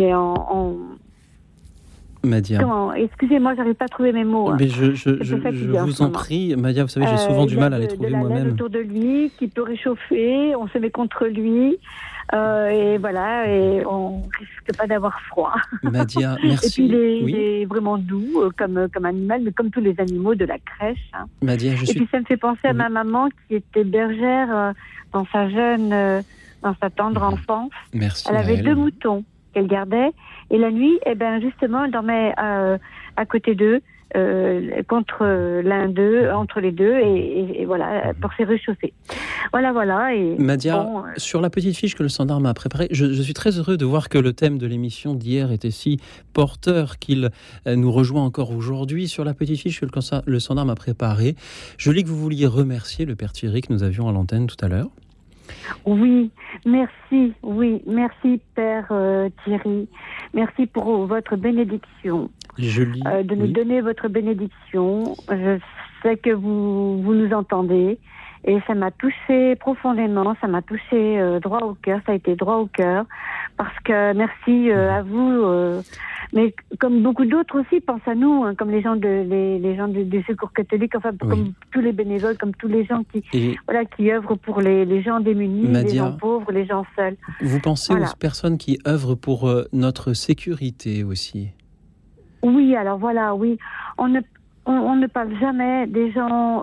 est en Madia. Excusez-moi, j'arrive pas à trouver mes mots. Mais je vous en prie, Madia, vous savez, j'ai souvent du mal à les trouver moi-même. Il y a de la neige autour de lui, qui peut réchauffer, on se met contre lui, et on risque pas d'avoir froid. Madia, merci. Et puis il est vraiment doux comme animal, mais comme tous les animaux de la crèche. Hein. Madia, puis ça me fait penser à ma maman qui était bergère dans sa tendre enfance. Merci. Elle avait deux moutons qu'elle gardait. Et la nuit, justement, elle dormait à côté d'eux, entre les deux, et voilà, pour se réchauffer. Voilà. Et Madia, sur la petite fiche que le standard m'a préparée, je suis très heureux de voir que le thème de l'émission d'hier était si porteur qu'il nous rejoint encore aujourd'hui. Sur la petite fiche que le standard m'a préparée, je lis que vous vouliez remercier le Père Thierry que nous avions à l'antenne tout à l'heure. Merci Père Thierry, merci pour votre bénédiction. De nous donner votre bénédiction. Je sais que vous nous entendez et ça m'a touchée profondément, ça m'a touchée droit au cœur, ça a été droit au cœur, parce que merci à vous, mais comme beaucoup d'autres aussi pensent à nous, hein, comme les gens du Secours catholique, comme tous les bénévoles, comme tous les gens qui œuvrent pour les gens démunis, Madia, les gens pauvres, les gens seuls. Vous pensez aux personnes qui œuvrent pour notre sécurité aussi? Oui, alors voilà, oui. On ne parle jamais des gens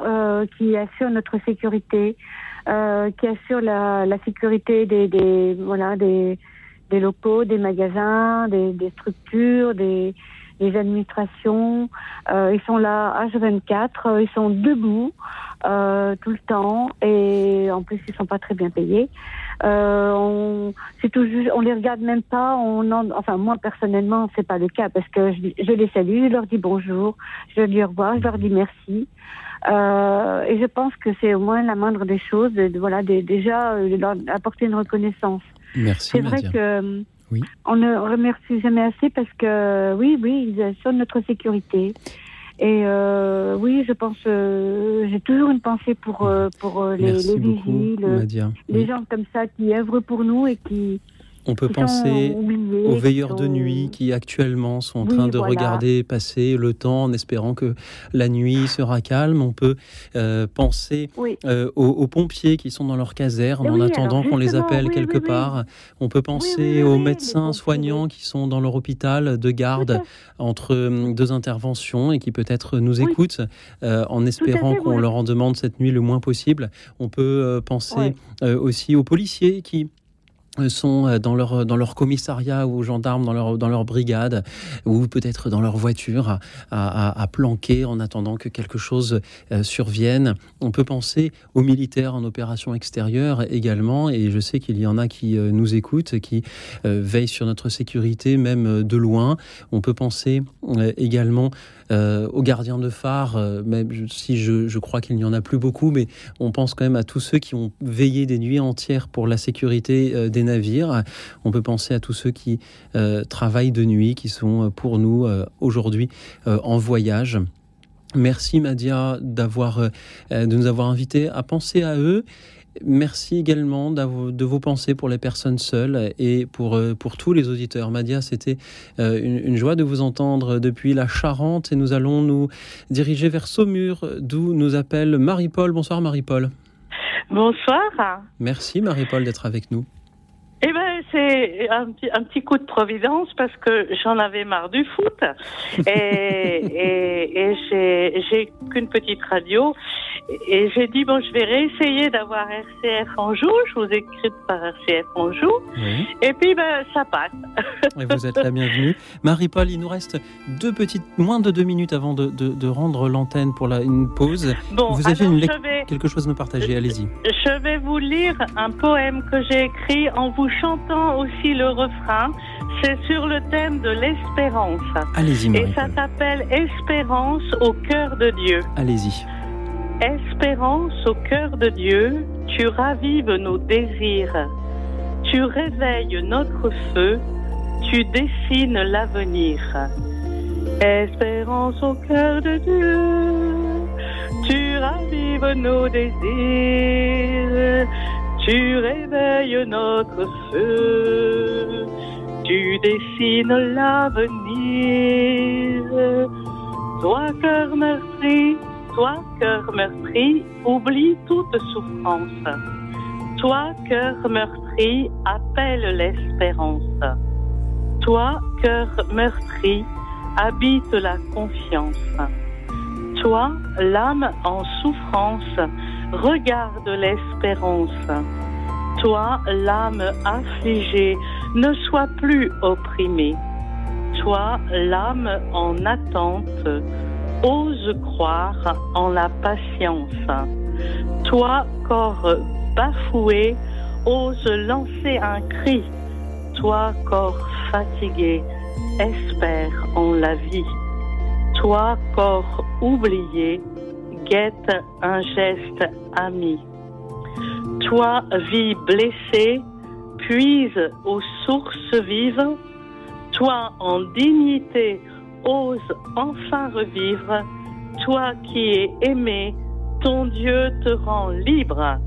qui assurent notre sécurité, qui assurent la sécurité des locaux, des magasins, des structures, des administrations. Ils sont là H24, ils sont debout tout le temps, et en plus ils sont pas très bien payés. On les regarde même pas. Moi personnellement, c'est pas le cas, parce que je les salue, je leur dis bonjour, je leur dis au revoir, je leur dis merci. Et je pense que c'est au moins la moindre des choses, de leur apporter une reconnaissance. Merci, c'est vrai, Madia. Que on ne remercie jamais assez, parce que ils assurent notre sécurité. Et je pense, j'ai toujours une pensée pour les vigiles, les gens comme ça qui œuvrent pour nous et qui On peut penser aux veilleurs de nuit qui actuellement sont en train de regarder passer le temps en espérant que la nuit sera calme. On peut penser aux pompiers qui sont dans leur caserne en attendant qu'on les appelle quelque part. On peut penser aux médecins soignants qui sont dans leur hôpital de garde entre deux interventions et qui peut-être nous écoutent en espérant qu'on leur en demande cette nuit le moins possible. On peut penser aussi aux policiers qui sont dans leur commissariat ou aux gendarmes dans leur brigade ou peut-être dans leur voiture à planquer en attendant que quelque chose survienne. On peut penser aux militaires en opération extérieure également, et je sais qu'il y en a qui nous écoutent, qui veillent sur notre sécurité même de loin. On peut penser également aux gardiens de phare, même si je crois qu'il n'y en a plus beaucoup, mais on pense quand même à tous ceux qui ont veillé des nuits entières pour la sécurité des navires. On peut penser à tous ceux qui travaillent de nuit, qui sont pour nous aujourd'hui en voyage. Merci Madia de nous avoir invités à penser à eux. Merci également de vos pensées pour les personnes seules et pour tous les auditeurs. Madia, c'était une joie de vous entendre depuis la Charente, et nous allons nous diriger vers Saumur, d'où nous appelle Marie-Paul. Bonsoir Marie-Paul. Bonsoir. Merci Marie-Paul d'être avec nous. Eh bien, c'est un petit coup de providence parce que j'en avais marre du foot et j'ai qu'une petite radio et j'ai dit bon, je vais réessayer d'avoir RCF Anjou. Je vous ai écrite par RCF Anjou et puis ça passe. Et vous êtes la bienvenue. Marie-Paul, il nous reste moins de 2 minutes avant de rendre l'antenne pour une pause. Bon, vous avez quelque chose à nous partager, allez-y. Je vais vous lire un poème que j'ai écrit en vous chantant aussi le refrain. C'est sur le thème de l'espérance. Allez-y, Marie-Paul. Et ça s'appelle « Espérance au cœur de Dieu ». Allez-y. « Espérance au cœur de Dieu, tu ravives nos désirs, tu réveilles notre feu, tu dessines l'avenir. Espérance au cœur de Dieu, tu ravives nos désirs, tu réveilles notre feu, tu dessines l'avenir. Toi, cœur meurtri, oublie toute souffrance. Toi, cœur meurtri, appelle l'espérance. Toi, cœur meurtri, habite la confiance. Toi, l'âme en souffrance, regarde l'espérance. Toi, l'âme affligée, ne sois plus opprimée. Toi, l'âme en attente, ose croire en la patience. Toi, corps bafoué, ose lancer un cri. Toi, corps fatigué, espère en la vie. Toi, corps oublié, guette un geste ami. Toi, vie blessée, puise aux sources vives. Toi, en dignité, ose enfin revivre. Toi qui es aimé, ton Dieu te rend libre.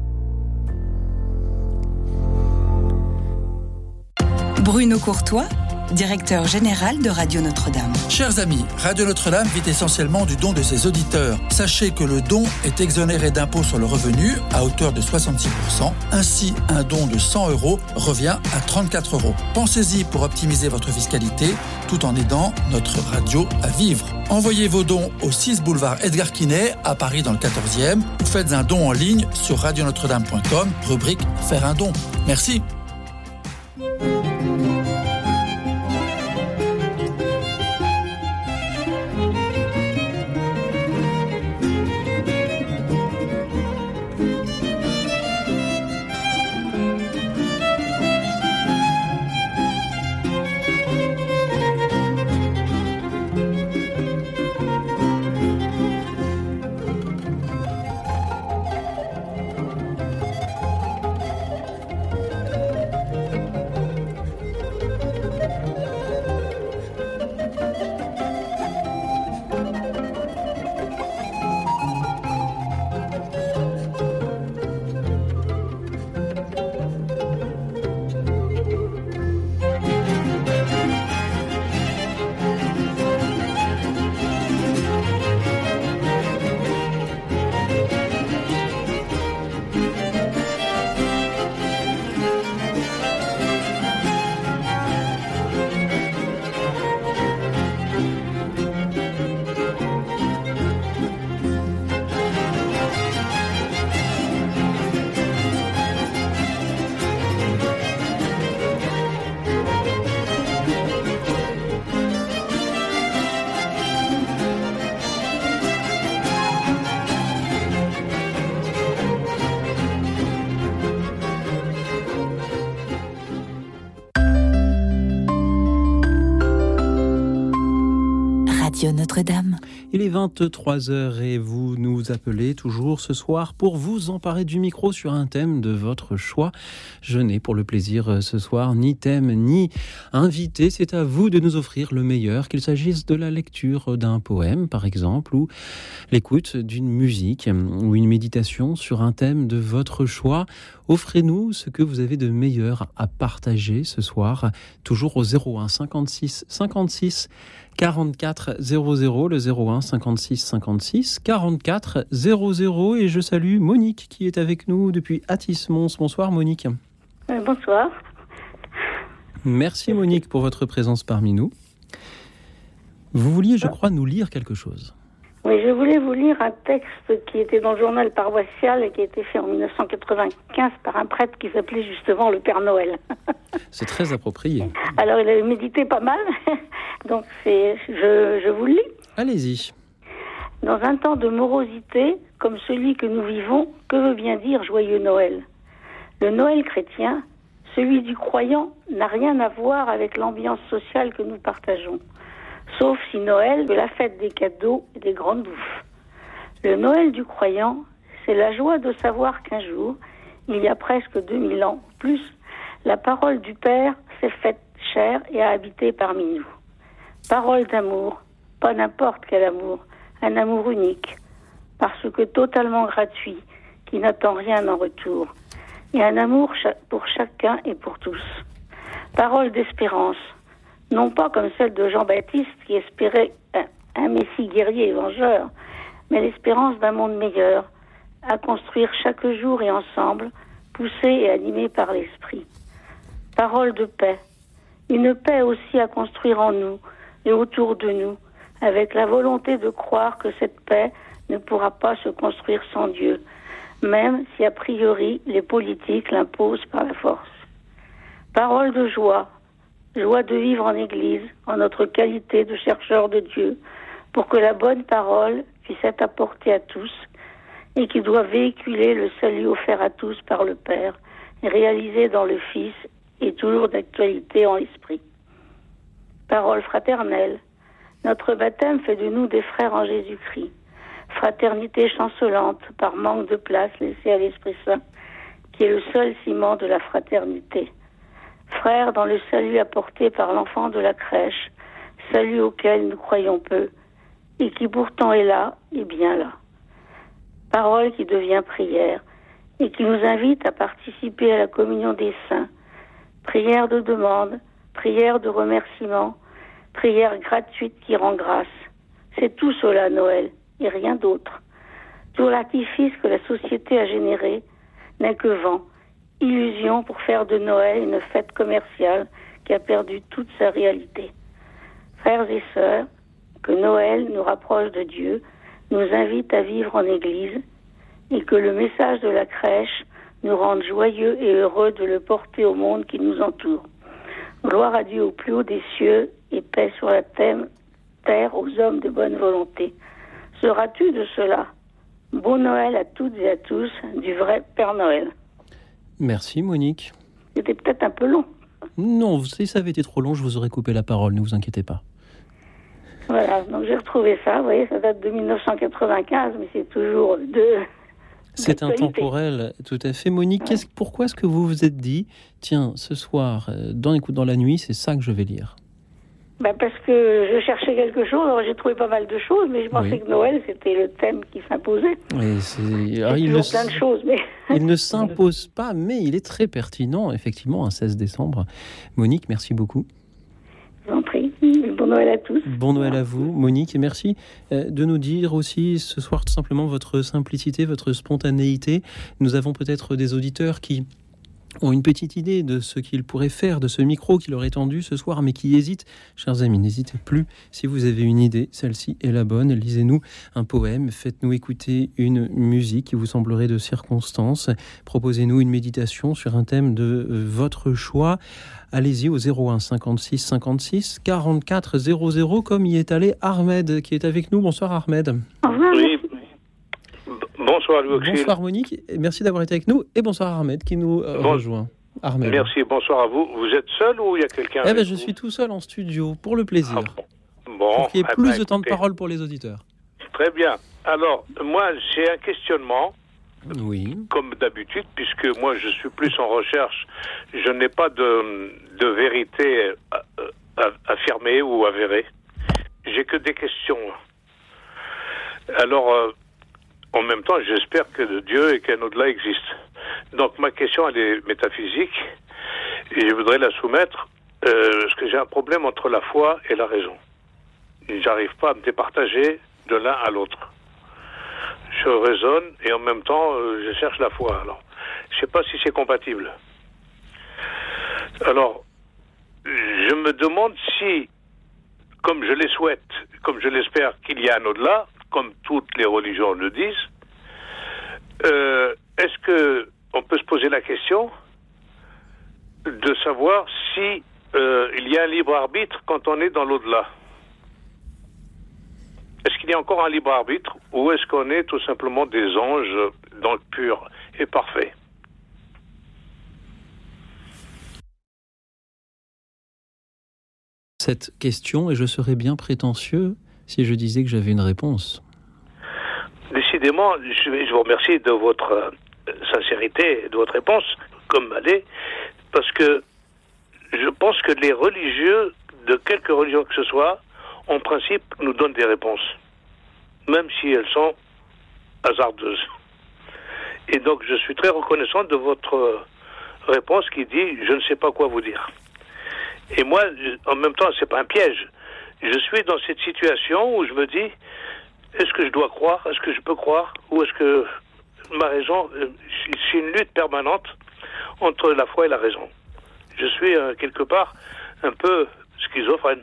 Bruno Courtois, directeur général de Radio Notre-Dame. Chers amis, Radio Notre-Dame vit essentiellement du don de ses auditeurs. Sachez que le don est exonéré d'impôt sur le revenu à hauteur de 66%. Ainsi, un don de 100 € revient à 34 €. Pensez-y pour optimiser votre fiscalité tout en aidant notre radio à vivre. Envoyez vos dons au 6 boulevard Edgar Quinet à Paris dans le 14e ou faites un don en ligne sur radionotre-dame.com, rubrique « Faire un don ». Merci. Radio Notre-Dame. Il est 23h et vous nous appelez toujours ce soir pour vous emparer du micro sur un thème de votre choix. Je n'ai pour le plaisir ce soir ni thème ni invité. C'est à vous de nous offrir le meilleur, qu'il s'agisse de la lecture d'un poème par exemple ou l'écoute d'une musique ou une méditation sur un thème de votre choix. Offrez-nous ce que vous avez de meilleur à partager ce soir, toujours au 01 56 56 44 00, le 01 56 56 44 00. Et je salue Monique qui est avec nous depuis Athis-Mons. Bonsoir Monique. Bonsoir. Merci Monique pour votre présence parmi nous. Vous vouliez, je crois, nous lire quelque chose. Oui, je voulais vous lire un texte qui était dans le journal paroissial et qui a été fait en 1995 par un prêtre qui s'appelait justement le Père Noël. C'est très approprié. Alors, il avait médité pas mal, donc je vous le lis. Allez-y. Dans un temps de morosité, comme celui que nous vivons, que veut bien dire joyeux Noël ? Le Noël chrétien, celui du croyant, n'a rien à voir avec l'ambiance sociale que nous partageons. Sauf si Noël de la fête des cadeaux et des grandes bouffes. Le Noël du croyant, c'est la joie de savoir qu'un jour, il y a presque 2000 ans plus, la parole du Père s'est faite chère et a habité parmi nous. Parole d'amour, pas n'importe quel amour, un amour unique, parce que totalement gratuit, qui n'attend rien en retour, et un amour pour chacun et pour tous. Parole d'espérance, non pas comme celle de Jean-Baptiste qui espérait un messie guerrier et vengeur, mais l'espérance d'un monde meilleur, à construire chaque jour et ensemble, poussé et animé par l'esprit. Parole de paix, une paix aussi à construire en nous et autour de nous, avec la volonté de croire que cette paix ne pourra pas se construire sans Dieu, même si a priori les politiques l'imposent par la force. Parole de joie, joie de vivre en Église, en notre qualité de chercheurs de Dieu, pour que la bonne parole puisse être apportée à tous et qui doit véhiculer le salut offert à tous par le Père, réalisé dans le Fils et toujours d'actualité en l'esprit. Parole fraternelle, notre baptême fait de nous des frères en Jésus-Christ. Fraternité chancelante par manque de place laissée à l'Esprit Saint, qui est le seul ciment de la fraternité. Frères dans le salut apporté par l'enfant de la crèche, salut auquel nous croyons peu, et qui pourtant est là, et bien là. Parole qui devient prière, et qui nous invite à participer à la communion des saints. Prière de demande, prière de remerciement, prière gratuite qui rend grâce. C'est tout cela, Noël, et rien d'autre. Tout l'artifice que la société a généré n'est que vent, illusion pour faire de Noël une fête commerciale qui a perdu toute sa réalité. Frères et sœurs, que Noël nous rapproche de Dieu, nous invite à vivre en Église et que le message de la crèche nous rende joyeux et heureux de le porter au monde qui nous entoure. Gloire à Dieu au plus haut des cieux et paix sur la terre aux hommes de bonne volonté. Seras-tu de cela ? Bon Noël à toutes et à tous, du vrai Père Noël. Merci Monique. C'était peut-être un peu long. Non, si ça avait été trop long, je vous aurais coupé la parole, ne vous inquiétez pas. Voilà, donc j'ai retrouvé ça, vous voyez, ça date de 1995, mais c'est toujours de... C'est intemporel, tout à fait. Monique, ouais. Pourquoi est-ce que vous vous êtes dit, tiens, ce soir, dans la nuit, c'est ça que je vais lire ? Parce que je cherchais quelque chose, alors j'ai trouvé pas mal de choses, mais je pensais que Noël, c'était le thème qui s'imposait. Il ne s'impose pas, mais il est très pertinent, effectivement, un 16 décembre. Monique, merci beaucoup. Je vous en prie. Bon Noël à tous. Bon Noël à vous, Monique, et merci de nous dire aussi ce soir tout simplement votre simplicité, votre spontanéité. Nous avons peut-être des auditeurs qui... ont une petite idée de ce qu'ils pourraient faire de ce micro qui leur est tendu ce soir, mais qui hésitent. Chers amis, n'hésitez plus. Si vous avez une idée, celle-ci est la bonne. Lisez-nous un poème, faites-nous écouter une musique qui vous semblerait de circonstance. Proposez-nous une méditation sur un thème de votre choix. Allez-y au 01 56 56 44 00, comme y est allé Ahmed, qui est avec nous. Bonsoir Ahmed. Au revoir. Oui. Bonsoir Louis-Auxil. Bonsoir Monique, merci d'avoir été avec nous et bonsoir Ahmed qui nous rejoint. Ahmed. Merci, bonsoir à vous. Vous êtes seul ou il y a quelqu'un avec vous ? Je suis tout seul en studio, pour le plaisir. Ah bon. Bon, pour qu'il y ait plus de temps de parole pour les auditeurs. Très bien. Alors, moi, j'ai un questionnement, oui, comme d'habitude, puisque moi, je suis plus en recherche. Je n'ai pas de vérité affirmée ou avérée. J'ai que des questions. Alors, en même temps, j'espère que Dieu et qu'un au-delà existe. Donc, ma question, elle est métaphysique, et je voudrais la soumettre, parce que j'ai un problème entre la foi et la raison. J'arrive pas à me départager de l'un à l'autre. Je raisonne, et en même temps, je cherche la foi. Alors, je sais pas si c'est compatible. Alors, je me demande si, comme je les souhaite, comme je l'espère, qu'il y a un au-delà, comme toutes les religions le disent, est-ce que on peut se poser la question de savoir si il y a un libre arbitre quand on est dans l'au-delà? Est-ce qu'il y a encore un libre arbitre ou est-ce qu'on est tout simplement des anges dans le pur et parfait? Cette question, et je serais bien prétentieux si je disais que j'avais une réponse. Décidément, je vous remercie de votre sincérité et de votre réponse, comme elle est, parce que je pense que les religieux, de quelque religion que ce soit, en principe, nous donnent des réponses, même si elles sont hasardeuses. Et donc, je suis très reconnaissant de votre réponse qui dit « je ne sais pas quoi vous dire ». Et moi, en même temps, c'est pas un piège. Je suis dans cette situation où je me dis, est-ce que je dois croire, est-ce que je peux croire, ou est-ce que ma raison... C'est une lutte permanente entre la foi et la raison. Je suis, quelque part, un peu schizophrène.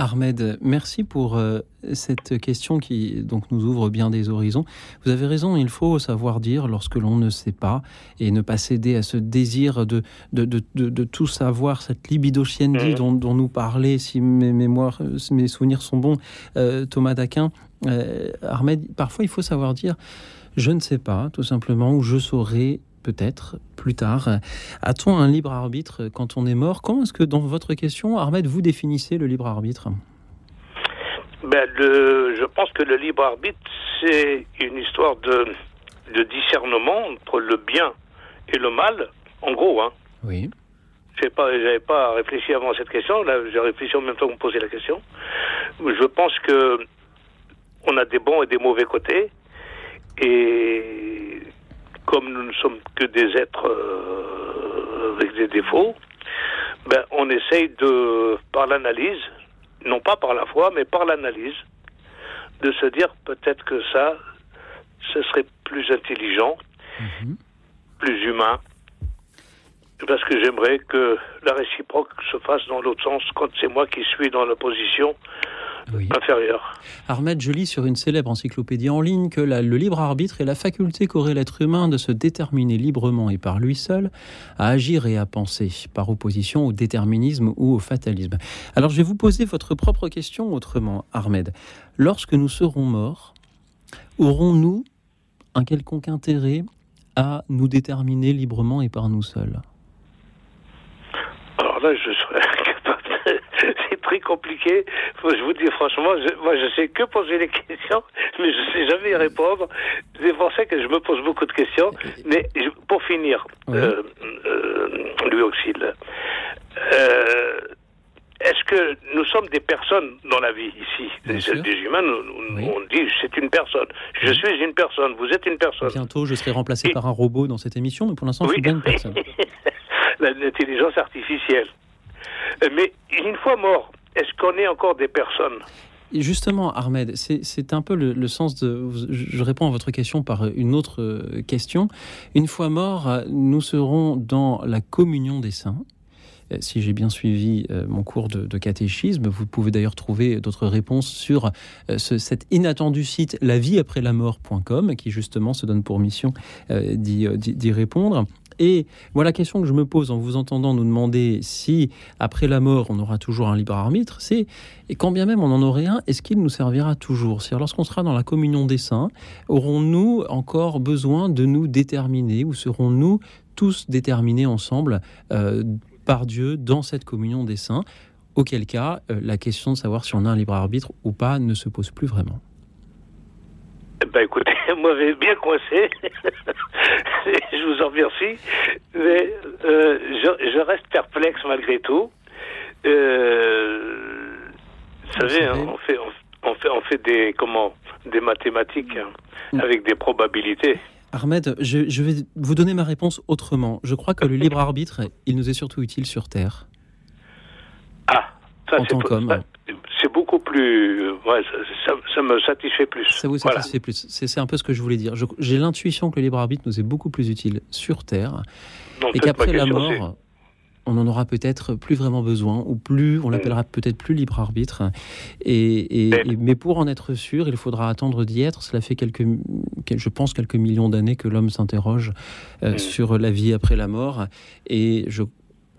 Ahmed, merci pour cette question qui donc nous ouvre bien des horizons. Vous avez raison, il faut savoir dire lorsque l'on ne sait pas et ne pas céder à ce désir de tout savoir, cette libido sciendi dont nous parlait, si mes souvenirs sont bons, Thomas d'Aquin. Ahmed, parfois il faut savoir dire « je ne sais pas » tout simplement, ou « je saurai ». Peut-être, plus tard. A-t-on un libre arbitre quand on est mort ? Comment est-ce que, dans votre question, Ahmed, vous définissez le libre arbitre ? Je pense que le libre arbitre, c'est une histoire de discernement entre le bien et le mal, en gros. Hein. Oui. J'avais pas réfléchi avant cette question, là, j'ai réfléchi en même temps que vous me posiez la question. Je pense que on a des bons et des mauvais côtés, et... comme nous ne sommes que des êtres avec des défauts, on essaye de, par l'analyse, non pas par la foi, mais par l'analyse, de se dire peut-être que ça, ce serait plus intelligent, plus humain, parce que j'aimerais que la réciproque se fasse dans l'autre sens quand c'est moi qui suis dans la position... Oui. Inférieur. Ahmed, je lis sur une célèbre encyclopédie en ligne que le libre arbitre est la faculté qu'aurait l'être humain de se déterminer librement et par lui seul à agir et à penser, par opposition au déterminisme ou au fatalisme. Alors je vais vous poser votre propre question autrement, Ahmed. Lorsque nous serons morts, aurons-nous un quelconque intérêt à nous déterminer librement et par nous seuls ? Alors là, je serais incapable. C'est très compliqué. Je vous dis franchement, moi je sais que poser les questions, mais je ne sais jamais y répondre. C'est pour ça que je me pose beaucoup de questions. Mais pour finir, Louis-Auxil, est-ce que nous sommes des personnes dans la vie ici ? Des humains, on dit c'est une personne. Je suis une personne, vous êtes une personne. Bientôt je serai remplacé par un robot dans cette émission, mais pour l'instant je suis bien une personne. L'intelligence artificielle. Mais une fois mort, est-ce qu'on est encore des personnes ? Justement, Ahmed, c'est un peu le sens de... Je réponds à votre question par une autre question. Une fois mort, nous serons dans la communion des saints. Si j'ai bien suivi mon cours de catéchisme, vous pouvez d'ailleurs trouver d'autres réponses sur cet inattendu site lavieaprèslamort.com qui justement se donne pour mission d'y répondre. Et voilà la question que je me pose en vous entendant nous demander si, après la mort, on aura toujours un libre arbitre, c'est, et quand bien même on en aurait un, est-ce qu'il nous servira toujours ? C'est-à-dire, lorsqu'on sera dans la communion des saints, aurons-nous encore besoin de nous déterminer, ou serons-nous tous déterminés ensemble par Dieu dans cette communion des saints ? auquel cas la question de savoir si on a un libre arbitre ou pas ne se pose plus vraiment. Bah écoutez, moi j'ai bien coincé, je vous en remercie, mais je reste perplexe malgré tout. Vous savez, hein, on fait des mathématiques hein, avec des probabilités. Ahmed, je vais vous donner ma réponse autrement. Je crois que le libre arbitre, il nous est surtout utile sur Terre. Ah, ça en tant qu'homme. C'est beaucoup plus... Ouais, ça me satisfait plus. Ça vous satisfait plus. C'est un peu ce que je voulais dire. J'ai l'intuition que le libre arbitre nous est beaucoup plus utile sur Terre. Donc, et qu'après la mort, on en aura peut-être plus vraiment besoin, ou plus, on l'appellera peut-être plus libre arbitre. Mais pour en être sûr, il faudra attendre d'y être. Cela fait quelques millions d'années que l'homme s'interroge sur la vie après la mort. Et je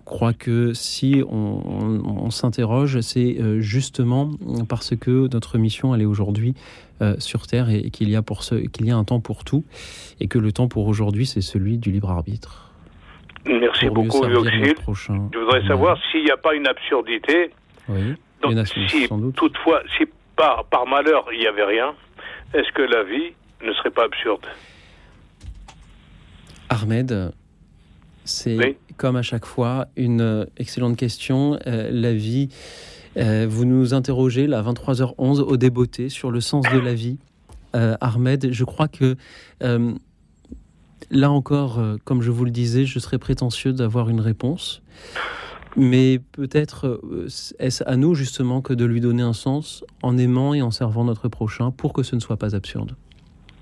crois que si on s'interroge, c'est justement parce que notre mission elle est aujourd'hui sur Terre et qu'il y a un temps pour tout et que le temps pour aujourd'hui c'est celui du libre arbitre. Merci beaucoup Louis-Auxil. Je voudrais savoir s'il n'y a pas une absurdité. Oui. Donc, si par malheur il n'y avait rien, est-ce que la vie ne serait pas absurde? Ahmed, c'est comme à chaque fois une excellente question. La vie, vous nous interrogez là à 23h11 au Débeauté sur le sens de la vie. Ahmed, je crois que là encore, comme je vous le disais, je serais prétentieux d'avoir une réponse. Mais peut-être est-ce à nous justement que de lui donner un sens en aimant et en servant notre prochain pour que ce ne soit pas absurde.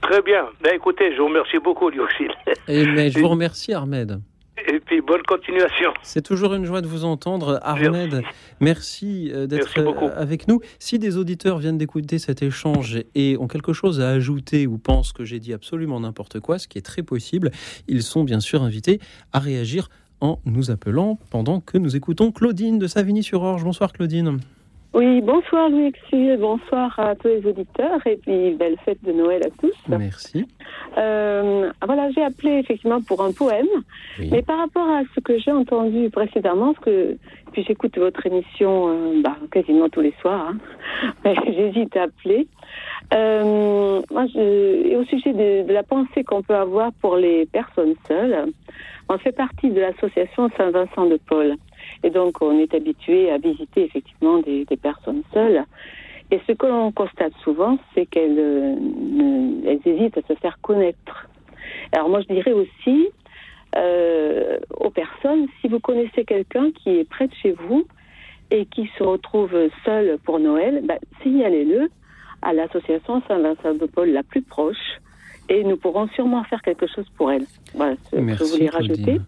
Très bien. Ben, écoutez, je vous remercie beaucoup Louis-Auxil. Je vous remercie Ahmed. Et puis, bonne continuation. C'est toujours une joie de vous entendre, Ahmed. Merci d'être avec nous. Si des auditeurs viennent d'écouter cet échange et ont quelque chose à ajouter ou pensent que j'ai dit absolument n'importe quoi, ce qui est très possible, ils sont bien sûr invités à réagir en nous appelant pendant que nous écoutons Claudine de Savigny-sur-Orge. Bonsoir, Claudine. Oui, bonsoir Louis-Auxil, bonsoir à tous les auditeurs et puis belle fête de Noël à tous. Merci. Voilà, j'ai appelé effectivement pour un poème, mais par rapport à ce que j'ai entendu précédemment, puis j'écoute votre émission quasiment tous les soirs, hein, mais j'hésite à appeler. Et au sujet de la pensée qu'on peut avoir pour les personnes seules, on fait partie de l'association Saint-Vincent de Paul. Et donc, on est habitué à visiter effectivement des personnes seules. Et ce que l'on constate souvent, c'est qu'elles elles hésitent à se faire connaître. Alors moi, je dirais aussi aux personnes, si vous connaissez quelqu'un qui est près de chez vous et qui se retrouve seul pour Noël, signalez-le à l'association Saint-Vincent-de-Paul la plus proche et nous pourrons sûrement faire quelque chose pour elle. Voilà ce que je voulais rajouter.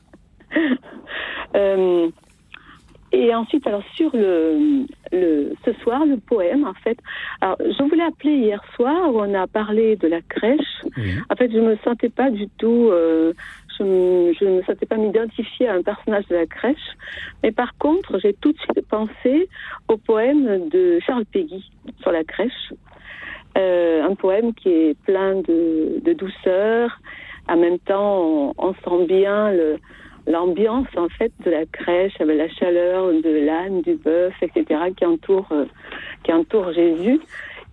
Et ensuite, alors sur ce soir, le poème, en fait. Alors, je voulais appeler hier soir où on a parlé de la crèche. Oui. En fait, je me sentais pas du tout, je ne me sentais pas m'identifier à un personnage de la crèche. Mais par contre, j'ai tout de suite pensé au poème de Charles Péguy sur la crèche. Un poème qui est plein de douceur. En même temps, on sent bien l'ambiance, en fait, de la crèche, avec la chaleur de l'âne, du bœuf, etc., qui entoure Jésus.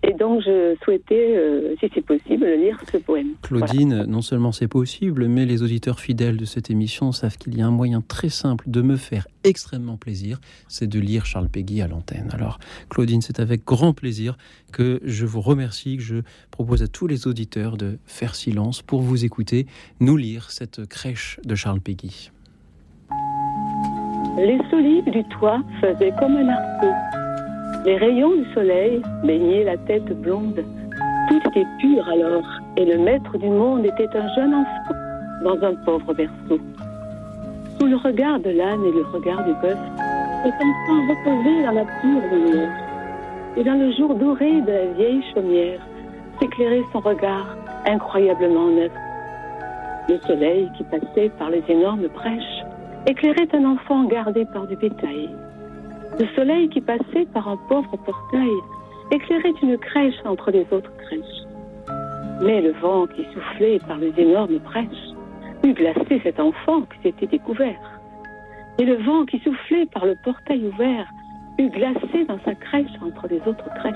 Et donc, je souhaitais, si c'est possible, lire ce poème. Claudine, Non seulement c'est possible, mais les auditeurs fidèles de cette émission savent qu'il y a un moyen très simple de me faire extrêmement plaisir, c'est de lire Charles Péguy à l'antenne. Alors, Claudine, c'est avec grand plaisir que je vous remercie, que je propose à tous les auditeurs de faire silence pour vous écouter, nous lire cette crèche de Charles Péguy. Les solives du toit faisaient comme un arceau. Les rayons du soleil baignaient la tête blonde. Tout était pur alors, et le maître du monde était un jeune enfant dans un pauvre berceau. Sous le regard de l'âne et le regard du bœuf, cet enfant reposait dans la pure lumière. Et dans le jour doré de la vieille chaumière, s'éclairait son regard incroyablement neuf. Le soleil qui passait par les énormes brèches éclairait un enfant gardé par du bétail. Le soleil qui passait par un pauvre portail éclairait une crèche entre les autres crèches. Mais le vent qui soufflait par les énormes brèches eût glacé cet enfant qui s'était découvert. Et le vent qui soufflait par le portail ouvert eût glacé dans sa crèche entre les autres crèches.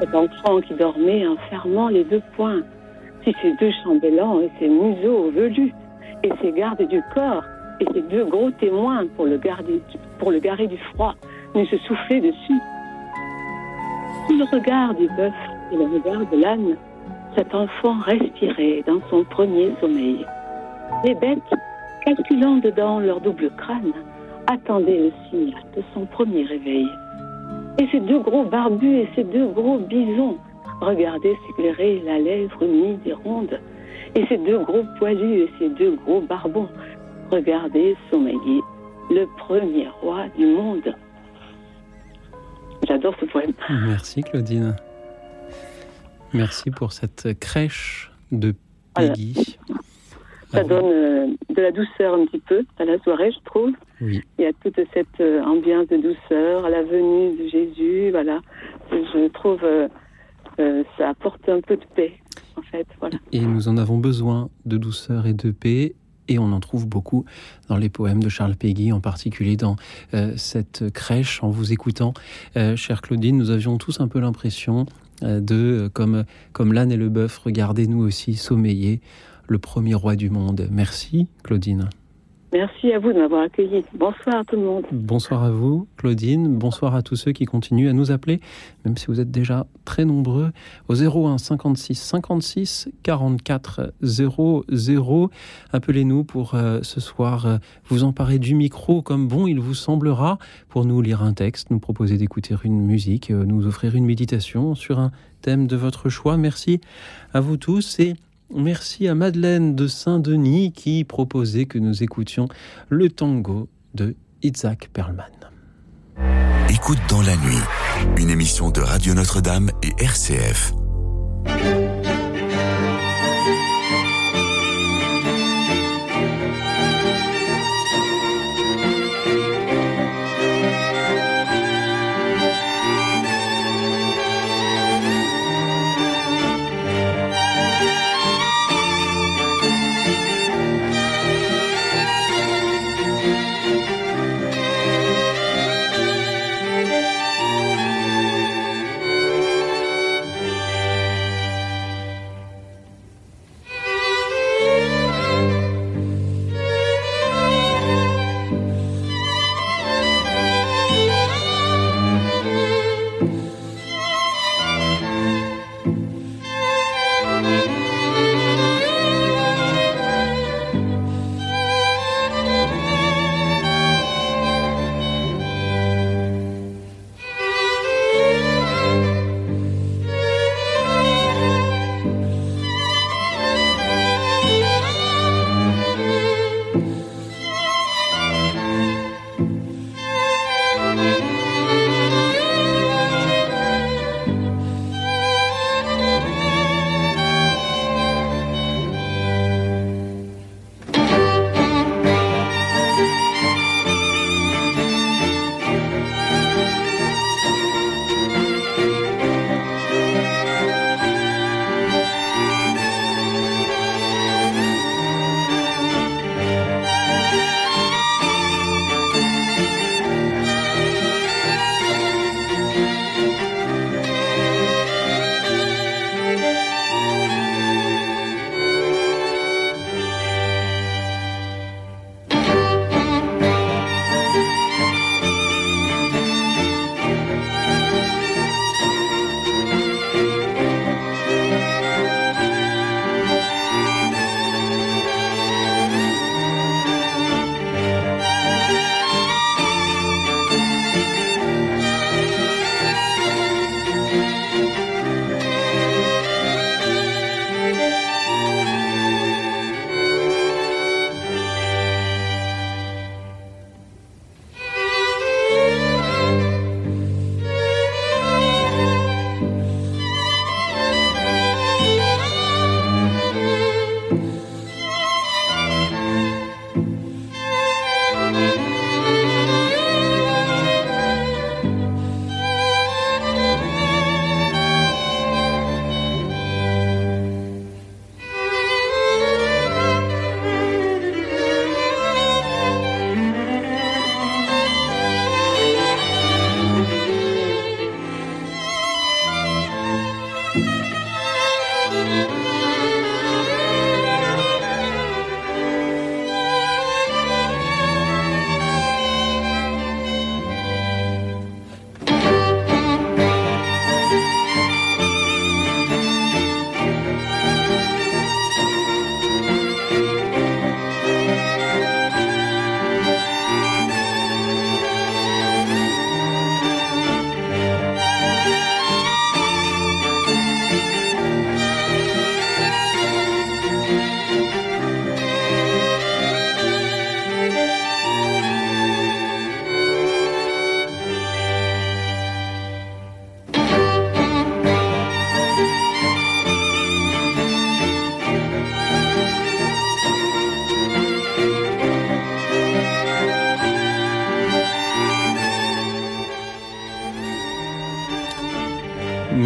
Cet enfant qui dormait en fermant les deux poings, si ses deux chambellans et ses museaux velus, et ses gardes du corps, et ses deux gros témoins pour le garer du froid, n'eût se soufflé dessus. Sous le regard du bœuf et le regard de l'âne, cet enfant respirait dans son premier sommeil. Les bêtes, calculant dedans leur double crâne, attendaient le signal de son premier réveil. Et ces deux gros barbus et ces deux gros bisons regardaient s'éclairer la lèvre humide et ronde. Et ces deux gros poilus et ces deux gros barbons regardaient sommeiller le premier roi du monde. J'adore ce poème. Merci Claudine. Merci pour cette crèche de Peggy. Voilà. Ça donne de la douceur un petit peu à la soirée, je trouve. Oui. Il y a toute cette ambiance de douceur, à la venue de Jésus, voilà. Je trouve ça apporte un peu de paix, en fait, voilà. Et nous en avons besoin de douceur et de paix, et on en trouve beaucoup dans les poèmes de Charles Péguy, en particulier dans cette crèche. En vous écoutant, chère Claudine, nous avions tous un peu l'impression de, comme l'âne et le bœuf, regardez nous aussi sommeiller le premier roi du monde. Merci Claudine. Merci à vous de m'avoir accueilli. Bonsoir à tout le monde. Bonsoir à vous Claudine, bonsoir à tous ceux qui continuent à nous appeler, même si vous êtes déjà très nombreux, au 01 56 56 44 00. Appelez-nous pour ce soir vous emparer du micro comme bon il vous semblera, pour nous lire un texte, nous proposer d'écouter une musique, nous offrir une méditation sur un thème de votre choix. Merci à vous tous et merci à Madeleine de Saint-Denis qui proposait que nous écoutions le tango de Itzhak Perlman. Écoute dans la nuit, une émission de Radio Notre-Dame et RCF.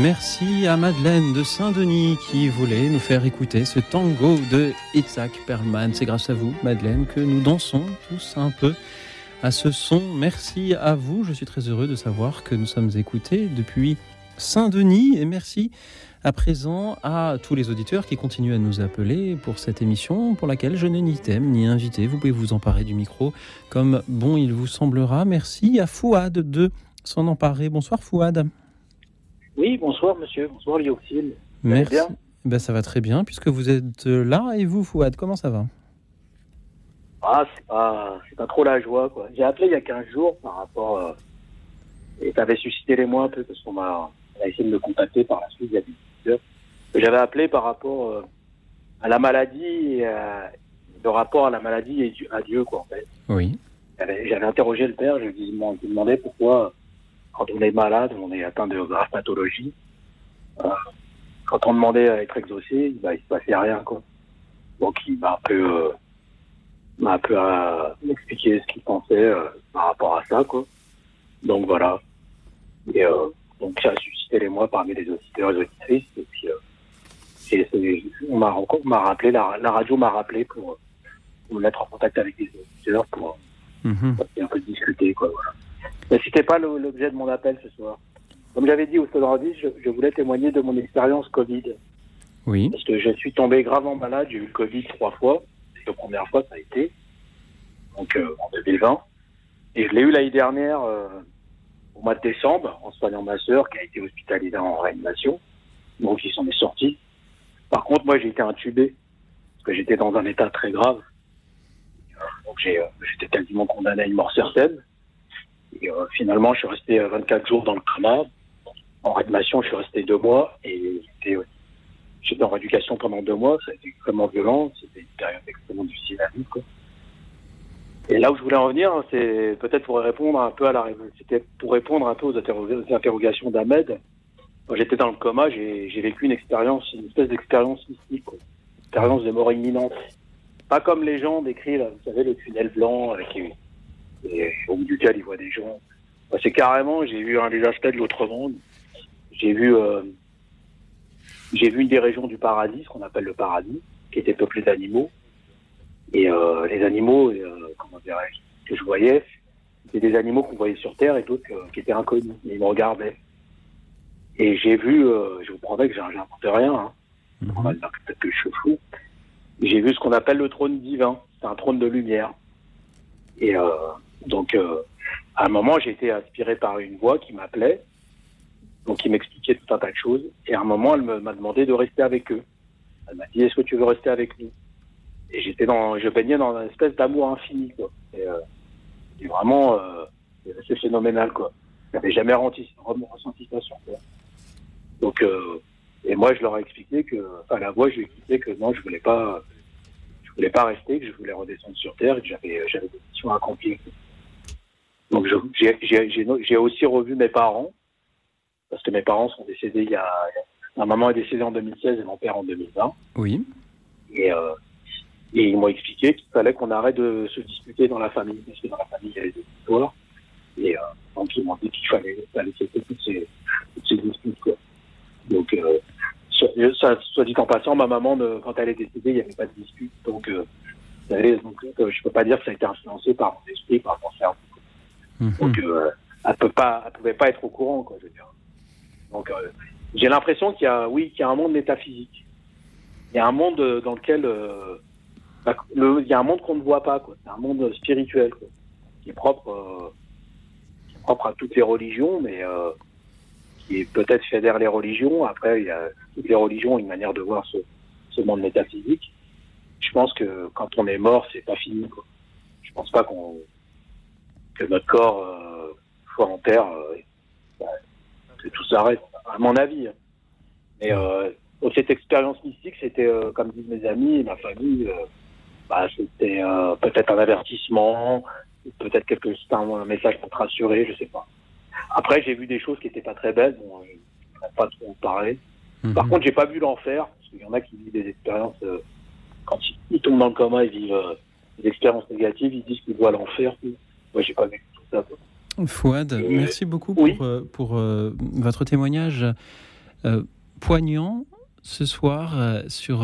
Merci à Madeleine de Saint-Denis qui voulait nous faire écouter ce tango de Itzhak Perlman. C'est grâce à vous, Madeleine, que nous dansons tous un peu à ce son. Merci à vous. Je suis très heureux de savoir que nous sommes écoutés depuis Saint-Denis. Et merci à présent à tous les auditeurs qui continuent à nous appeler pour cette émission pour laquelle je n'ai ni thème ni invité. Vous pouvez vous emparer du micro comme bon il vous semblera. Merci à Fouad de s'en emparer. Bonsoir Fouad. Oui, bonsoir monsieur, bonsoir Louis-Auxil. Merci. Ça va très bien puisque vous êtes là. Et vous Fouad, comment ça va ? Ah, c'est pas trop la joie quoi. J'ai appelé il y a 15 jours par rapport et ça avait suscité l'émoi un peu parce qu'on m'a essayé de me contacter par la suite il y a des heures. J'avais appelé par rapport à la maladie et le rapport à la maladie et à Dieu quoi en fait. Oui. J'avais interrogé le père, je lui demandais pourquoi quand on est malade, on est atteint de graves pathologies, quand on demandait à être exaucé, il se passait rien quoi. Donc il m'a un peu expliqué ce qu'il pensait par rapport à ça quoi. Donc voilà. Et donc ça a suscité l'émoi parmi les auditeurs et les auditrices. Et puis on m'a rappelé, la radio m'a rappelé pour me mettre en contact avec les auditeurs pour un peu discuter quoi voilà. Mais c'était pas l'objet de mon appel ce soir. Comme j'avais dit au Sonorandis, je voulais témoigner de mon expérience Covid. Oui. Parce que je suis tombé gravement malade, j'ai eu le Covid 3 fois. La première fois, ça a été donc en 2020. Et je l'ai eu l'année dernière au mois de décembre en soignant ma sœur qui a été hospitalisée en réanimation. Donc ils s'en est sortis. Par contre, moi, j'ai été intubé parce que j'étais dans un état très grave. Donc j'étais quasiment condamné à une mort certaine. Et finalement, je suis resté 24 jours dans le coma. En réanimation, je suis resté 2 mois et j'étais en rééducation pendant 2 mois. Ça a été extrêmement violent. C'était une période extrêmement difficile à vivre, quoi. Et là où je voulais en venir, c'est peut-être pour répondre un peu aux interrogations d'Ahmed. Quand j'étais dans le coma, j'ai vécu une espèce d'expérience mystique, quoi. Une expérience de mort imminente. Pas comme les gens décrivent, vous savez, le tunnel blanc avec et au bout duquel ils voient des gens. C'est carrément, j'ai vu les aspects de l'autre monde. J'ai vu une des régions du paradis, ce qu'on appelle le paradis, qui était peuplée d'animaux. Et les animaux, que je voyais, c'était des animaux qu'on voyait sur Terre et d'autres qui étaient inconnus. Mais ils me regardaient. Et j'ai vu, je vous promets que j'invente rien, hein. Peut-être que je suis fou. J'ai vu ce qu'on appelle le trône divin. C'est un trône de lumière. Et donc, à un moment, j'ai été aspiré par une voix qui m'appelait, donc qui m'expliquait tout un tas de choses. Et à un moment, elle m'a demandé de rester avec eux. Elle m'a dit, est-ce que tu veux rester avec nous ? Et je baignais dans une espèce d'amour infini, quoi. Et c'était vraiment assez phénoménal, quoi. J'avais jamais ressenti ça sur Terre. Donc, et moi, je leur ai expliqué que non, je voulais pas rester, que je voulais redescendre sur Terre et que j'avais des missions à accomplir. Donc j'ai aussi revu mes parents, parce que mes parents sont décédés ma maman est décédée en 2016 et mon père en 2020. Oui. Et ils m'ont expliqué qu'il fallait qu'on arrête de se disputer dans la famille, parce que dans la famille il y avait des histoires. Et donc ils m'ont dit qu'il fallait cesser toutes ces disputes, quoi. Donc ça, soit dit en passant, ma maman, quand elle est décédée, il n'y avait pas de dispute. Donc, je ne peux pas dire que ça a été influencé par mon esprit, par mon cerveau. Donc, elle ne pouvait pas être au courant, quoi, je veux dire. Donc, j'ai l'impression qu'il y a un monde métaphysique. Il y a un monde dans lequel... il y a un monde qu'on ne voit pas, quoi. C'est un monde spirituel, quoi, qui est propre à toutes les religions, mais... et peut-être fédère les religions. Après, il y a toutes les religions, une manière de voir ce monde métaphysique. Je pense que quand on est mort, c'est pas fini, quoi. Je pense pas que notre corps soit en terre, que tout s'arrête, à mon avis. Mais cette expérience mystique, c'était, comme disent mes amis et ma famille, c'était peut-être un avertissement, peut-être un message pour te rassurer, je sais pas. Après, j'ai vu des choses qui n'étaient pas très belles, bon, je ne vais pas trop en parler. Par contre, j'ai pas vu l'enfer, parce qu'il y en a qui vivent des expériences, quand ils tombent dans le coma, ils vivent des expériences négatives, ils disent qu'ils voient l'enfer. Moi, j'ai pas vu tout ça. Fouad, merci beaucoup pour votre témoignage. poignant ce soir sur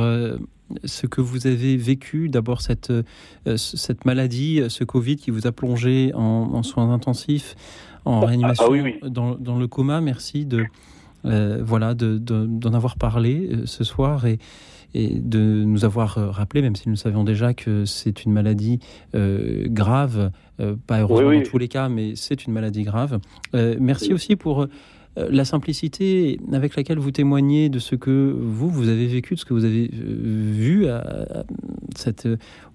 ce que vous avez vécu, d'abord cette maladie, ce Covid qui vous a plongé en soins intensifs, en réanimation, oui. Dans le coma. Merci d'en avoir parlé ce soir et de nous avoir rappelé, même si nous savions déjà que c'est une maladie grave, pas heureusement dans tous les cas, mais c'est une maladie grave. Merci aussi pour la simplicité avec laquelle vous témoignez de ce que vous avez vécu, de ce que vous avez vu à cette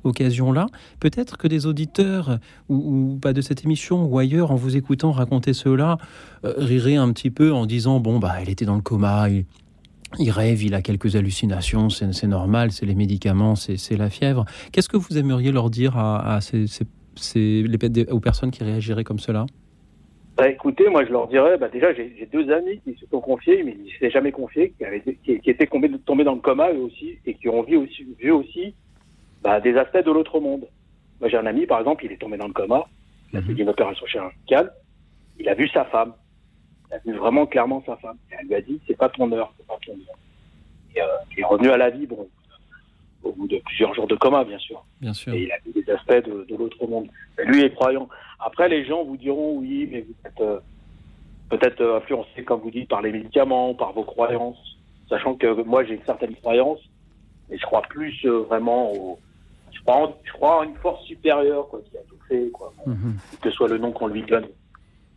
occasion-là. Peut-être que des auditeurs, ou pas de cette émission, ou ailleurs, en vous écoutant raconter cela, riraient un petit peu en disant « Bon, bah, elle était dans le coma, il rêve, il a quelques hallucinations, c'est normal, c'est les médicaments, c'est la fièvre. » Qu'est-ce que vous aimeriez leur dire à aux personnes qui réagiraient comme cela ? Bah écoutez, moi je leur dirais, déjà j'ai deux amis qui se sont confiés, mais ils ne s'étaient jamais confiés, qui étaient tombés dans le coma eux aussi, et qui ont vu aussi des aspects de l'autre monde. Moi j'ai un ami par exemple, il est tombé dans le coma, il a fait une opération chirurgicale, il a vu sa femme, il a vu vraiment clairement sa femme, et elle lui a dit c'est pas ton heure. Et il est revenu à la vie, au bout de plusieurs jours de coma bien sûr. Et il a vu des aspects de l'autre monde. Et lui est croyant. Après, les gens vous diront, oui, mais vous êtes peut-être influencé, comme vous dites, par les médicaments, par vos croyances, sachant que moi, j'ai certaines croyances, mais je crois plus vraiment au... Je crois en une force supérieure, qui a tout fait, que soit le nom qu'on lui donne.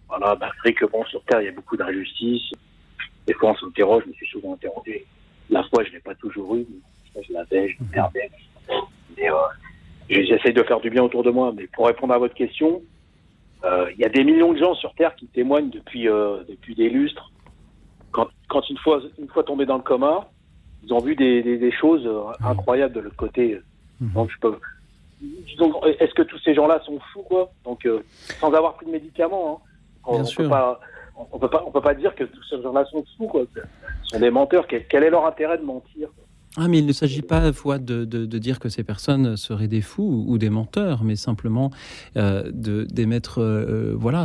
Voilà, c'est vrai que, sur Terre, il y a beaucoup d'injustices. Des fois, on s'interroge, je me suis souvent interrogé. La foi, je ne l'ai pas toujours eue, mais je l'avais, je me perdais. Mais j'essaie de faire du bien autour de moi. Mais pour répondre à votre question... Il y a des millions de gens sur Terre qui témoignent depuis des lustres. Quand une fois tombés dans le coma, ils ont vu des choses incroyables de l'autre côté. Donc, est-ce que tous ces gens-là sont fous, quoi ? Donc, sans avoir pris de médicaments, on peut pas dire que tous ces gens-là sont fous, quoi. Ce sont des menteurs. Quel est leur intérêt de mentir ? Ah, mais il ne s'agit pas de dire que ces personnes seraient des fous ou des menteurs, mais simplement d'émettre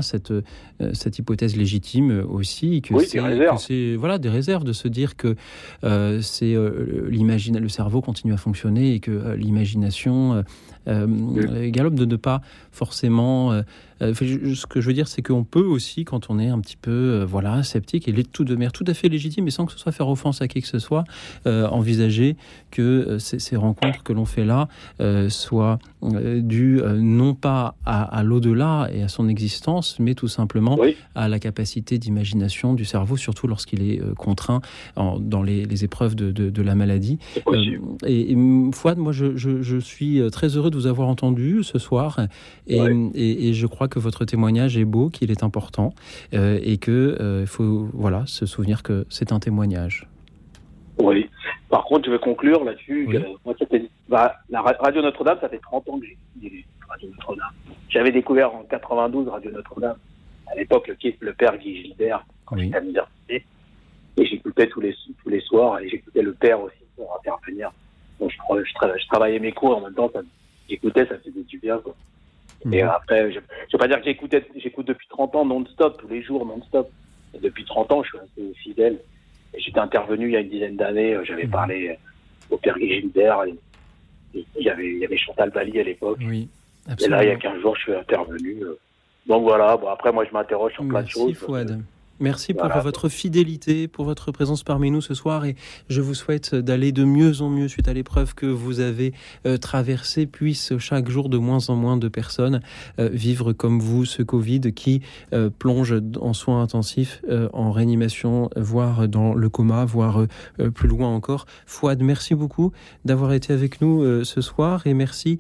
cette hypothèse légitime aussi, que c'est des réserves, de se dire que le cerveau continue à fonctionner et que l'imagination galope, de ne pas forcément... ce que je veux dire, c'est qu'on peut aussi, quand on est un petit peu sceptique, et tout à fait légitime, mais sans que ce soit faire offense à qui que ce soit, envisager que ces rencontres que l'on fait là soient dues non pas à l'au-delà et à son existence, mais tout simplement à la capacité d'imagination du cerveau, surtout lorsqu'il est contraint dans les épreuves de la maladie. Et Fouad, moi je suis très heureux de vous avoir entendu ce soir, et je crois que votre témoignage est beau, qu'il est important, et qu'il faut se souvenir que c'est un témoignage. Oui. Par contre, je vais conclure là-dessus. Oui. Moi, la Radio Notre-Dame, ça fait 30 ans que j'ai Radio Notre-Dame. J'avais découvert en 92 Radio Notre-Dame. À l'époque, le père Guy Gilbert, quand j'étais à l'université. Et j'écoutais tous les soirs, et j'écoutais le père aussi pour intervenir. Donc, je travaillais mes cours en même temps. J'écoutais, ça faisait du bien, quoi. Et après, je ne veux pas dire que j'écoute depuis 30 ans non-stop, tous les jours non-stop. Et depuis 30 ans, je suis assez fidèle. Et j'étais intervenu il y a une dizaine d'années, j'avais parlé au père Gilbert, il y avait Chantal Bali à l'époque. Oui, et là, il y a 15 jours, je suis intervenu. Donc voilà, après moi je m'interroge sur plein de choses. Merci Fouad. Merci pour votre fidélité, pour votre présence parmi nous ce soir, et je vous souhaite d'aller de mieux en mieux suite à l'épreuve que vous avez traversée. Puisse chaque jour de moins en moins de personnes vivre comme vous ce Covid qui plonge en soins intensifs, en réanimation, voire dans le coma, voire plus loin encore. Fouad, merci beaucoup d'avoir été avec nous ce soir, et merci,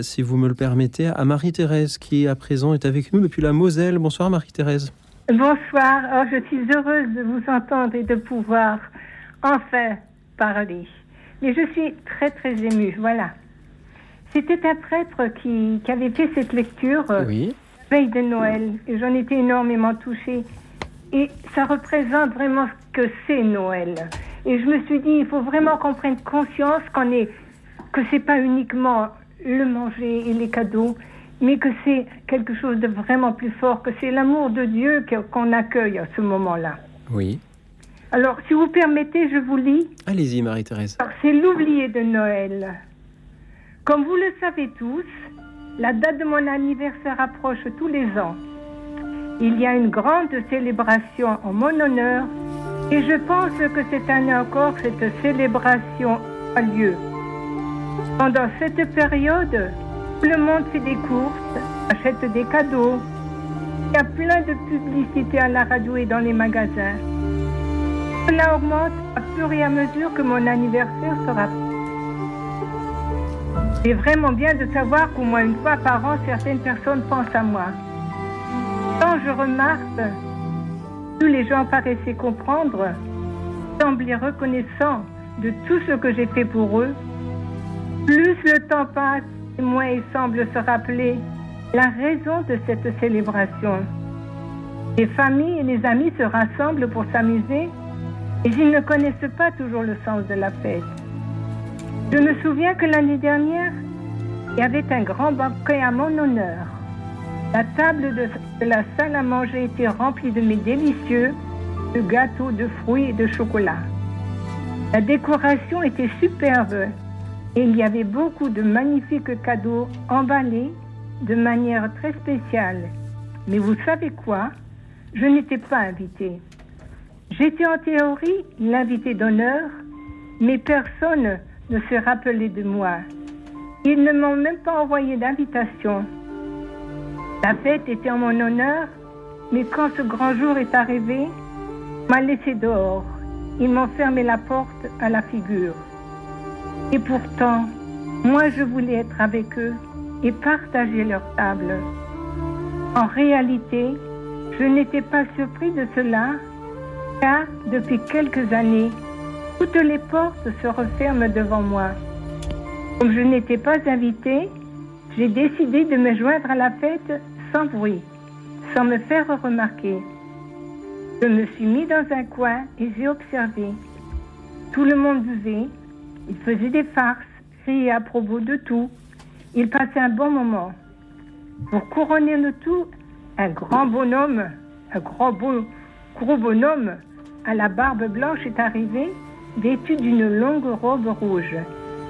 si vous me le permettez, à Marie-Thérèse qui à présent est avec nous depuis la Moselle. Bonsoir Marie-Thérèse. Bonsoir, je suis heureuse de vous entendre et de pouvoir enfin parler. Mais je suis très très émue, voilà. C'était un prêtre qui avait fait cette lecture la veille de Noël, et j'en étais énormément touchée. Et ça représente vraiment ce que c'est Noël. Et je me suis dit, il faut vraiment qu'on prenne conscience que c'est pas uniquement le manger et les cadeaux, mais que c'est quelque chose de vraiment plus fort, que c'est l'amour de Dieu qu'on accueille à ce moment-là. Oui. Alors, si vous permettez, je vous lis. Allez-y, Marie-Thérèse. Alors, c'est l'oublié de Noël. Comme vous le savez tous, la date de mon anniversaire approche tous les ans. Il y a une grande célébration en mon honneur et je pense que cette année encore, cette célébration a lieu. Pendant cette période, tout le monde fait des courses, achète des cadeaux. Il y a plein de publicités à la radio et dans les magasins. Cela augmente à fur et à mesure que mon anniversaire sera. C'est vraiment bien de savoir qu'au moins une fois par an, certaines personnes pensent à moi. Quand je remarque, tous les gens paraissaient comprendre, semblaient reconnaissants de tout ce que j'ai fait pour eux. Plus le temps passe, et moins ils semblent se rappeler la raison de cette célébration. Les familles et les amis se rassemblent pour s'amuser et ils ne connaissent pas toujours le sens de la fête. Je me souviens que l'année dernière, il y avait un grand banquet à mon honneur. La table de la salle à manger était remplie de mets délicieux, de gâteaux, de fruits et de chocolat. La décoration était superbe et il y avait beaucoup de magnifiques cadeaux emballés de manière très spéciale. Mais vous savez quoi? Je n'étais pas invitée. J'étais en théorie l'invitée d'honneur, mais personne ne se rappelait de moi. Ils ne m'ont même pas envoyé d'invitation. La fête était en mon honneur, mais quand ce grand jour est arrivé, on m'a laissée dehors. Ils m'ont fermé la porte à la figure. Et pourtant, moi je voulais être avec eux et partager leur table. En réalité, je n'étais pas surpris de cela, car depuis quelques années, toutes les portes se referment devant moi. Comme je n'étais pas invitée, j'ai décidé de me joindre à la fête sans bruit, sans me faire remarquer. Je me suis mis dans un coin et j'ai observé. Tout le monde buvait, il faisait des farces, riait à propos de tout. Il passait un bon moment. Pour couronner le tout, un gros bonhomme, à la barbe blanche est arrivé, vêtu d'une longue robe rouge.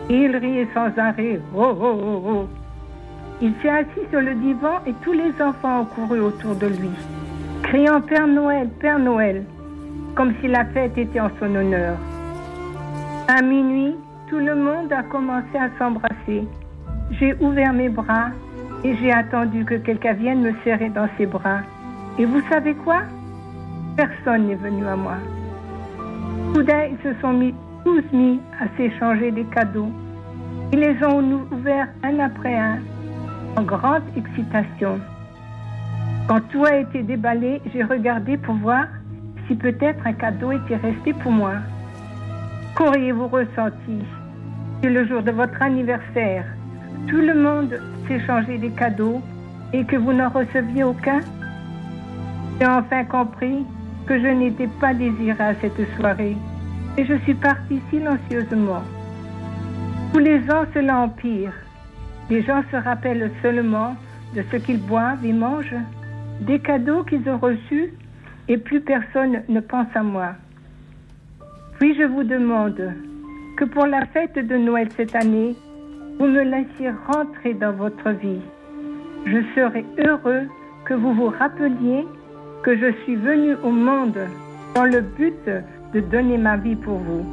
Et il riait sans arrêt. Oh, oh, oh, oh. Il s'est assis sur le divan et tous les enfants ont couru autour de lui, criant Père Noël, Père Noël, comme si la fête était en son honneur. À minuit, tout le monde a commencé à s'embrasser. J'ai ouvert mes bras et j'ai attendu que quelqu'un vienne me serrer dans ses bras. Et vous savez quoi? Personne n'est venu à moi. Soudain, ils se sont tous mis à s'échanger des cadeaux. Ils les ont ouverts un après un, en grande excitation. Quand tout a été déballé, j'ai regardé pour voir si peut-être un cadeau était resté pour moi. Qu'auriez-vous ressenti? C'est le jour de votre anniversaire. Tout le monde s'échangeait des cadeaux et que vous n'en receviez aucun? J'ai enfin compris que je n'étais pas désirée à cette soirée et je suis partie silencieusement. Tous les ans, cela empire. Les gens se rappellent seulement de ce qu'ils boivent et mangent, des cadeaux qu'ils ont reçus et plus personne ne pense à moi. Puis je vous demande que pour la fête de Noël cette année, vous me laissiez rentrer dans votre vie. Je serai heureux que vous vous rappeliez que je suis venue au monde dans le but de donner ma vie pour vous.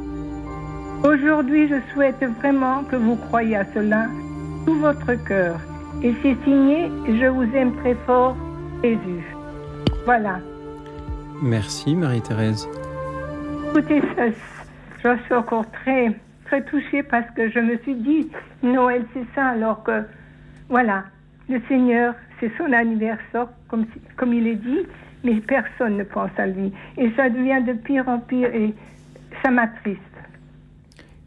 Aujourd'hui, je souhaite vraiment que vous croyiez à cela, tout votre cœur. Et c'est signé, je vous aime très fort, Jésus. Voilà. Merci Marie-Thérèse. Écoutez, j'en suis encore très, très touchée parce que je me suis dit, Noël c'est ça, alors que, voilà, le Seigneur, c'est son anniversaire, comme il est dit, mais personne ne pense à lui. Et ça devient de pire en pire et ça m'attriste.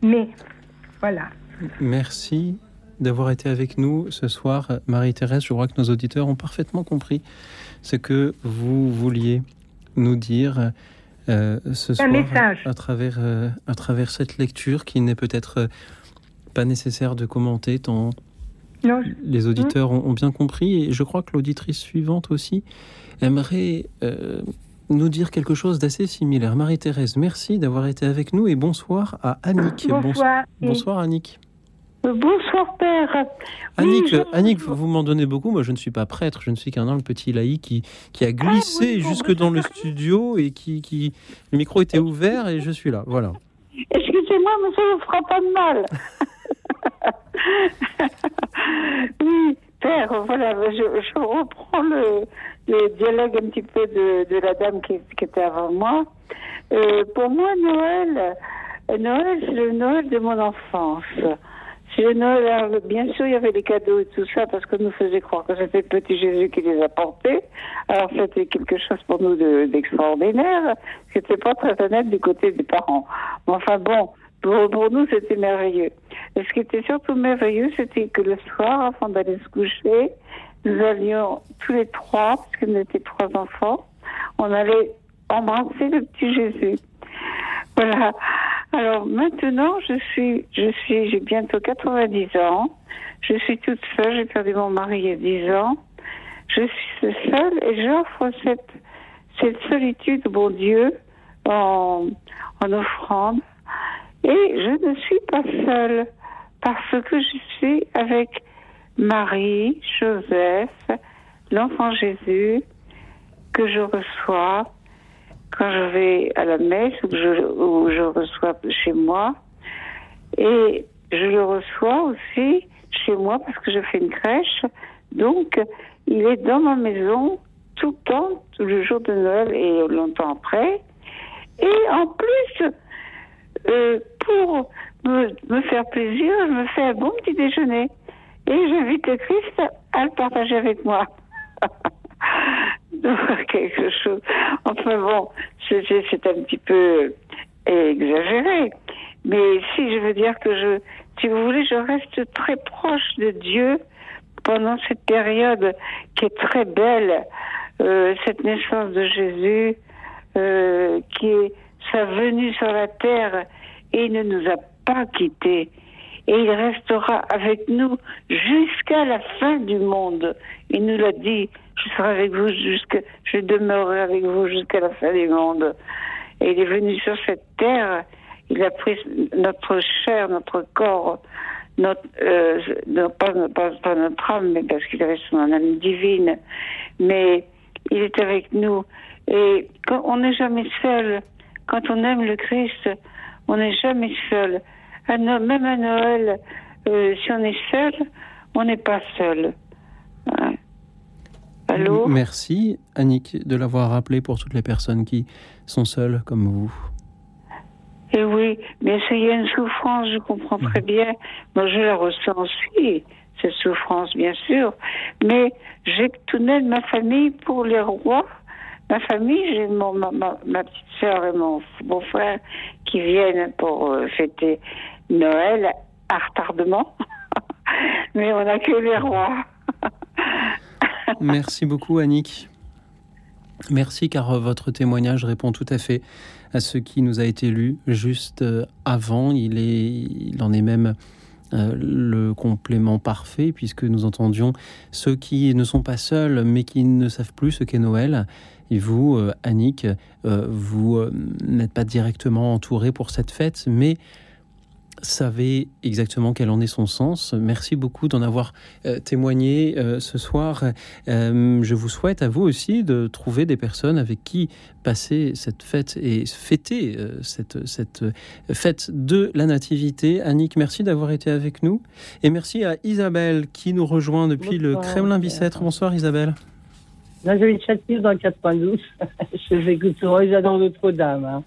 Mais voilà. Merci d'avoir été avec nous ce soir, Marie-Thérèse. Je crois que nos auditeurs ont parfaitement compris ce que vous vouliez nous dire ce soir à travers cette lecture qui n'est peut-être pas nécessaire de commenter tant les auditeurs ont bien compris. Et je crois que l'auditrice suivante aussi aimerait nous dire quelque chose d'assez similaire. Marie-Thérèse, merci d'avoir été avec nous et bonsoir à Annick. Bonsoir Annick. Bonsoir Père. Annick, oui, Annick, vous m'en donnez beaucoup. Moi, je ne suis pas prêtre, je ne suis qu'un humble petit laïc qui a glissé jusque dans le studio et qui le micro était ouvert et je suis là. Voilà. Excusez-moi, mais ça ne fera pas de mal. Oui, Père, voilà, je reprends le dialogue un petit peu de la dame qui était avant moi. Pour moi, Noël, c'est le Noël de mon enfance. Bien sûr, il y avait les cadeaux et tout ça, parce qu'on nous faisait croire que c'était le petit Jésus qui les apportait. Alors, c'était quelque chose pour nous d'extraordinaire. C'était pas très honnête du côté des parents. Mais enfin, bon, pour nous, c'était merveilleux. Et ce qui était surtout merveilleux, c'était que le soir, avant d'aller se coucher, nous allions tous les trois, parce que nous étions trois enfants, on allait embrasser le petit Jésus. Voilà. Alors maintenant, j'ai bientôt 90 ans. Je suis toute seule. J'ai perdu mon mari il y a 10 ans. Je suis seule et j'offre cette solitude au bon Dieu en offrande. Et je ne suis pas seule parce que je suis avec Marie, Joseph, l'enfant Jésus que je reçois. Quand je vais à la messe ou je reçois chez moi, et je le reçois aussi chez moi parce que je fais une crèche, donc il est dans ma maison tout le temps, tout le jour de Noël et longtemps après. Et en plus, pour me faire plaisir, je me fais un bon petit déjeuner et j'invite le Christ à le partager avec moi. Quelque chose. Enfin bon, c'est un petit peu exagéré. Mais si je veux dire que si vous voulez, je reste très proche de Dieu pendant cette période qui est très belle, cette naissance de Jésus, qui est sa venue sur la terre, et il ne nous a pas quittés. Et il restera avec nous jusqu'à la fin du monde. Il nous l'a dit, je demeurerai avec vous jusqu'à la fin du monde. Et il est venu sur cette terre, il a pris notre chair, notre corps, pas notre âme, mais parce qu'il avait son âme divine. Mais il est avec nous. Et quand on n'est jamais seul, quand on aime le Christ, on n'est jamais seul. Même à Noël, si on est seul, on n'est pas seul. Ouais. Allô ? Merci, Annick, de l'avoir rappelé pour toutes les personnes qui sont seules comme vous. Et oui, mais il y a une souffrance, je comprends très bien. Moi, je la ressens aussi, cette souffrance, bien sûr. Mais j'ai tout de même ma famille pour les rois. Ma famille, j'ai ma petite sœur et mon frère qui viennent pour fêter Noël à retardement. Mais on n'a que les rois. Merci beaucoup, Annick. Merci, car votre témoignage répond tout à fait à ce qui nous a été lu juste avant. Il en est même le complément parfait, puisque nous entendions ceux qui ne sont pas seuls, mais qui ne savent plus ce qu'est Noël. Et vous, Annick, vous n'êtes pas directement entourée pour cette fête, mais savez exactement quel en est son sens. Merci beaucoup d'en avoir témoigné ce soir. Je vous souhaite à vous aussi de trouver des personnes avec qui passer cette fête et fêter cette fête de la Nativité. Annick, merci d'avoir été avec nous. Et merci à Isabelle qui nous rejoint depuis le Kremlin-Bicêtre. Bonsoir Isabelle. Là, j'habite Châtillon dans le 92. Je vous écoute souvent, j'adore Notre-Dame. Hein.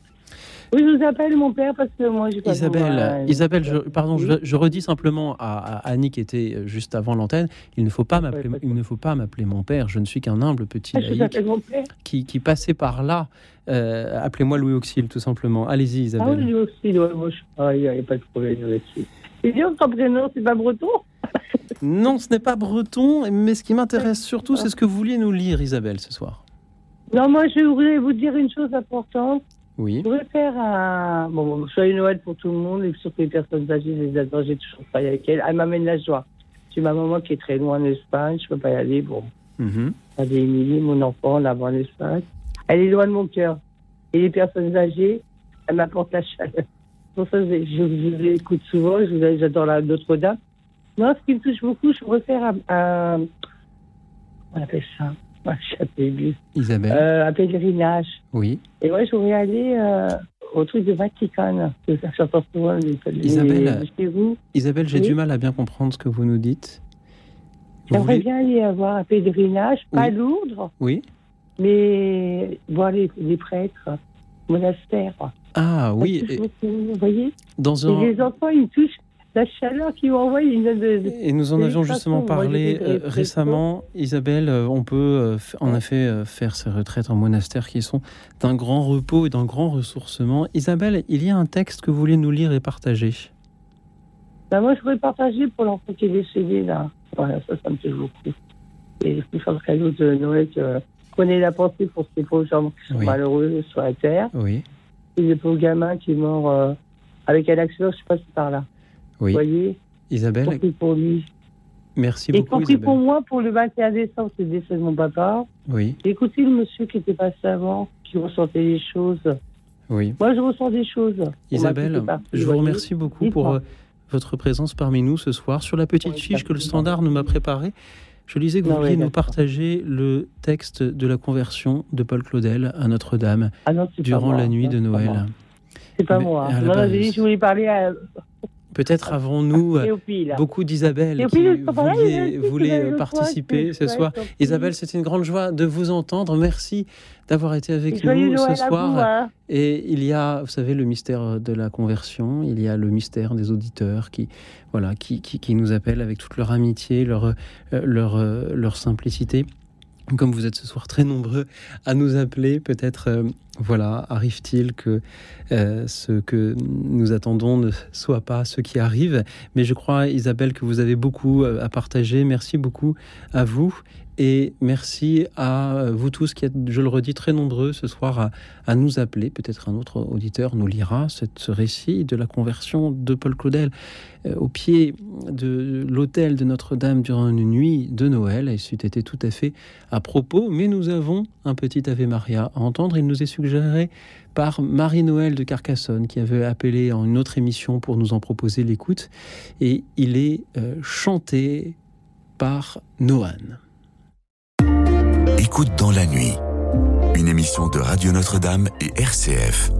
Oui, je vous appelle mon père parce que moi, j'ai pas... Isabelle, je redis simplement à Annie qui était juste avant l'antenne, il ne faut pas m'appeler mon père, je ne suis qu'un humble petit laïc qui passait par là. Appelez-moi Louis-Auxil, tout simplement. Allez-y, Isabelle. Ah oui, Louis-Auxil, ouais, moi, il n'y a pas de problème là-dessus. C'est dur, ton prénom, c'est pas breton? Non, ce n'est pas breton, mais ce qui m'intéresse surtout, c'est ce que vous vouliez nous lire, Isabelle, ce soir. Non, moi, je voulais vous dire une chose importante. Oui. Je voudrais faire un... Bon, joyeux Noël pour tout le monde, et surtout les personnes âgées, je les adore, j'ai toujours travaillé avec elles. Elle m'amène la joie. J'ai ma maman qui est très loin en Espagne, je ne peux pas y aller, bon. Mm-hmm. Elle est Émilie, mon enfant, là-bas en Espagne. Elle est loin de mon cœur. Et les personnes âgées, elles m'apportent la chaleur. Pour ça, je vous écoute souvent, j'adore la Notre-Dame. Non, ce qui me touche beaucoup, je préfère un... On appelle ça Isabelle. Un pèlerinage. Oui. Et moi, je voudrais aller au truc de Vatican. Ça, j'entends souvent Isabelle, j'ai du mal à bien comprendre ce que vous nous dites. J'aimerais bien aller avoir un pèlerinage, pas Lourdes, mais voir les prêtres, monastères. Ah oui. Vous voyez les enfants, ils touchent la chaleur qui m'envoie. Et nous en avions justement parlé récemment. Isabelle, on peut en effet faire ces retraites en monastère qui sont d'un grand repos et d'un grand ressourcement. Isabelle, il y a un texte que vous voulez nous lire et partager. Ben moi, je voudrais partager pour l'enfant qui est décédé, là. Voilà, ça me touche beaucoup. Et je suis un cadeau de Noël que prenez la pensée pour ces pauvres gens qui sont malheureux sur la terre. Oui. Et le pauvre gamin qui est mort avec un accident, je ne sais pas si c'est par là. Oui. Vous voyez, Isabelle. Compris pour lui. Merci beaucoup. Et compris Isabelle. Pour moi, pour le 21 décembre, c'est le décès de mon papa. Oui. J'ai écouté le monsieur qui était passé avant, qui ressentait les choses. Oui. Moi, je ressens des choses. Isabelle, je vous remercie beaucoup pour votre présence parmi nous ce soir. Sur la petite fiche que le standard nous m'a préparée, je lisais que vous vouliez nous partager le texte de la conversion de Paul Claudel à Notre-Dame durant la nuit de Noël. C'est pas moi. Je voulais parler à... Peut-être avons-nous beaucoup d'Isabelle qui voulait participer ce soir. Isabelle, c'était une grande joie de vous entendre. Merci d'avoir été avec nous ce soir. Et il y a, vous savez, le mystère de la conversion. Il y a le mystère des auditeurs qui nous appellent avec toute leur amitié, leur simplicité. Comme vous êtes ce soir très nombreux à nous appeler, peut-être arrive-t-il que ce que nous attendons ne soit pas ce qui arrive. Mais je crois, Isabelle, que vous avez beaucoup à partager. Merci beaucoup à vous et merci à vous tous qui êtes, je le redis, très nombreux ce soir à nous appeler. Peut-être un autre auditeur nous lira ce récit de la conversion de Paul Claudel au pied de l'autel de Notre-Dame durant une nuit de Noël. Et c'eût été tout à fait à propos, mais nous avons un petit Ave Maria à entendre. Il nous est suggéré par Marie-Noël de Carcassonne, qui avait appelé en une autre émission pour nous en proposer l'écoute. Et il est chanté par Noan. Écoute dans la nuit, une émission de Radio Notre-Dame et RCF.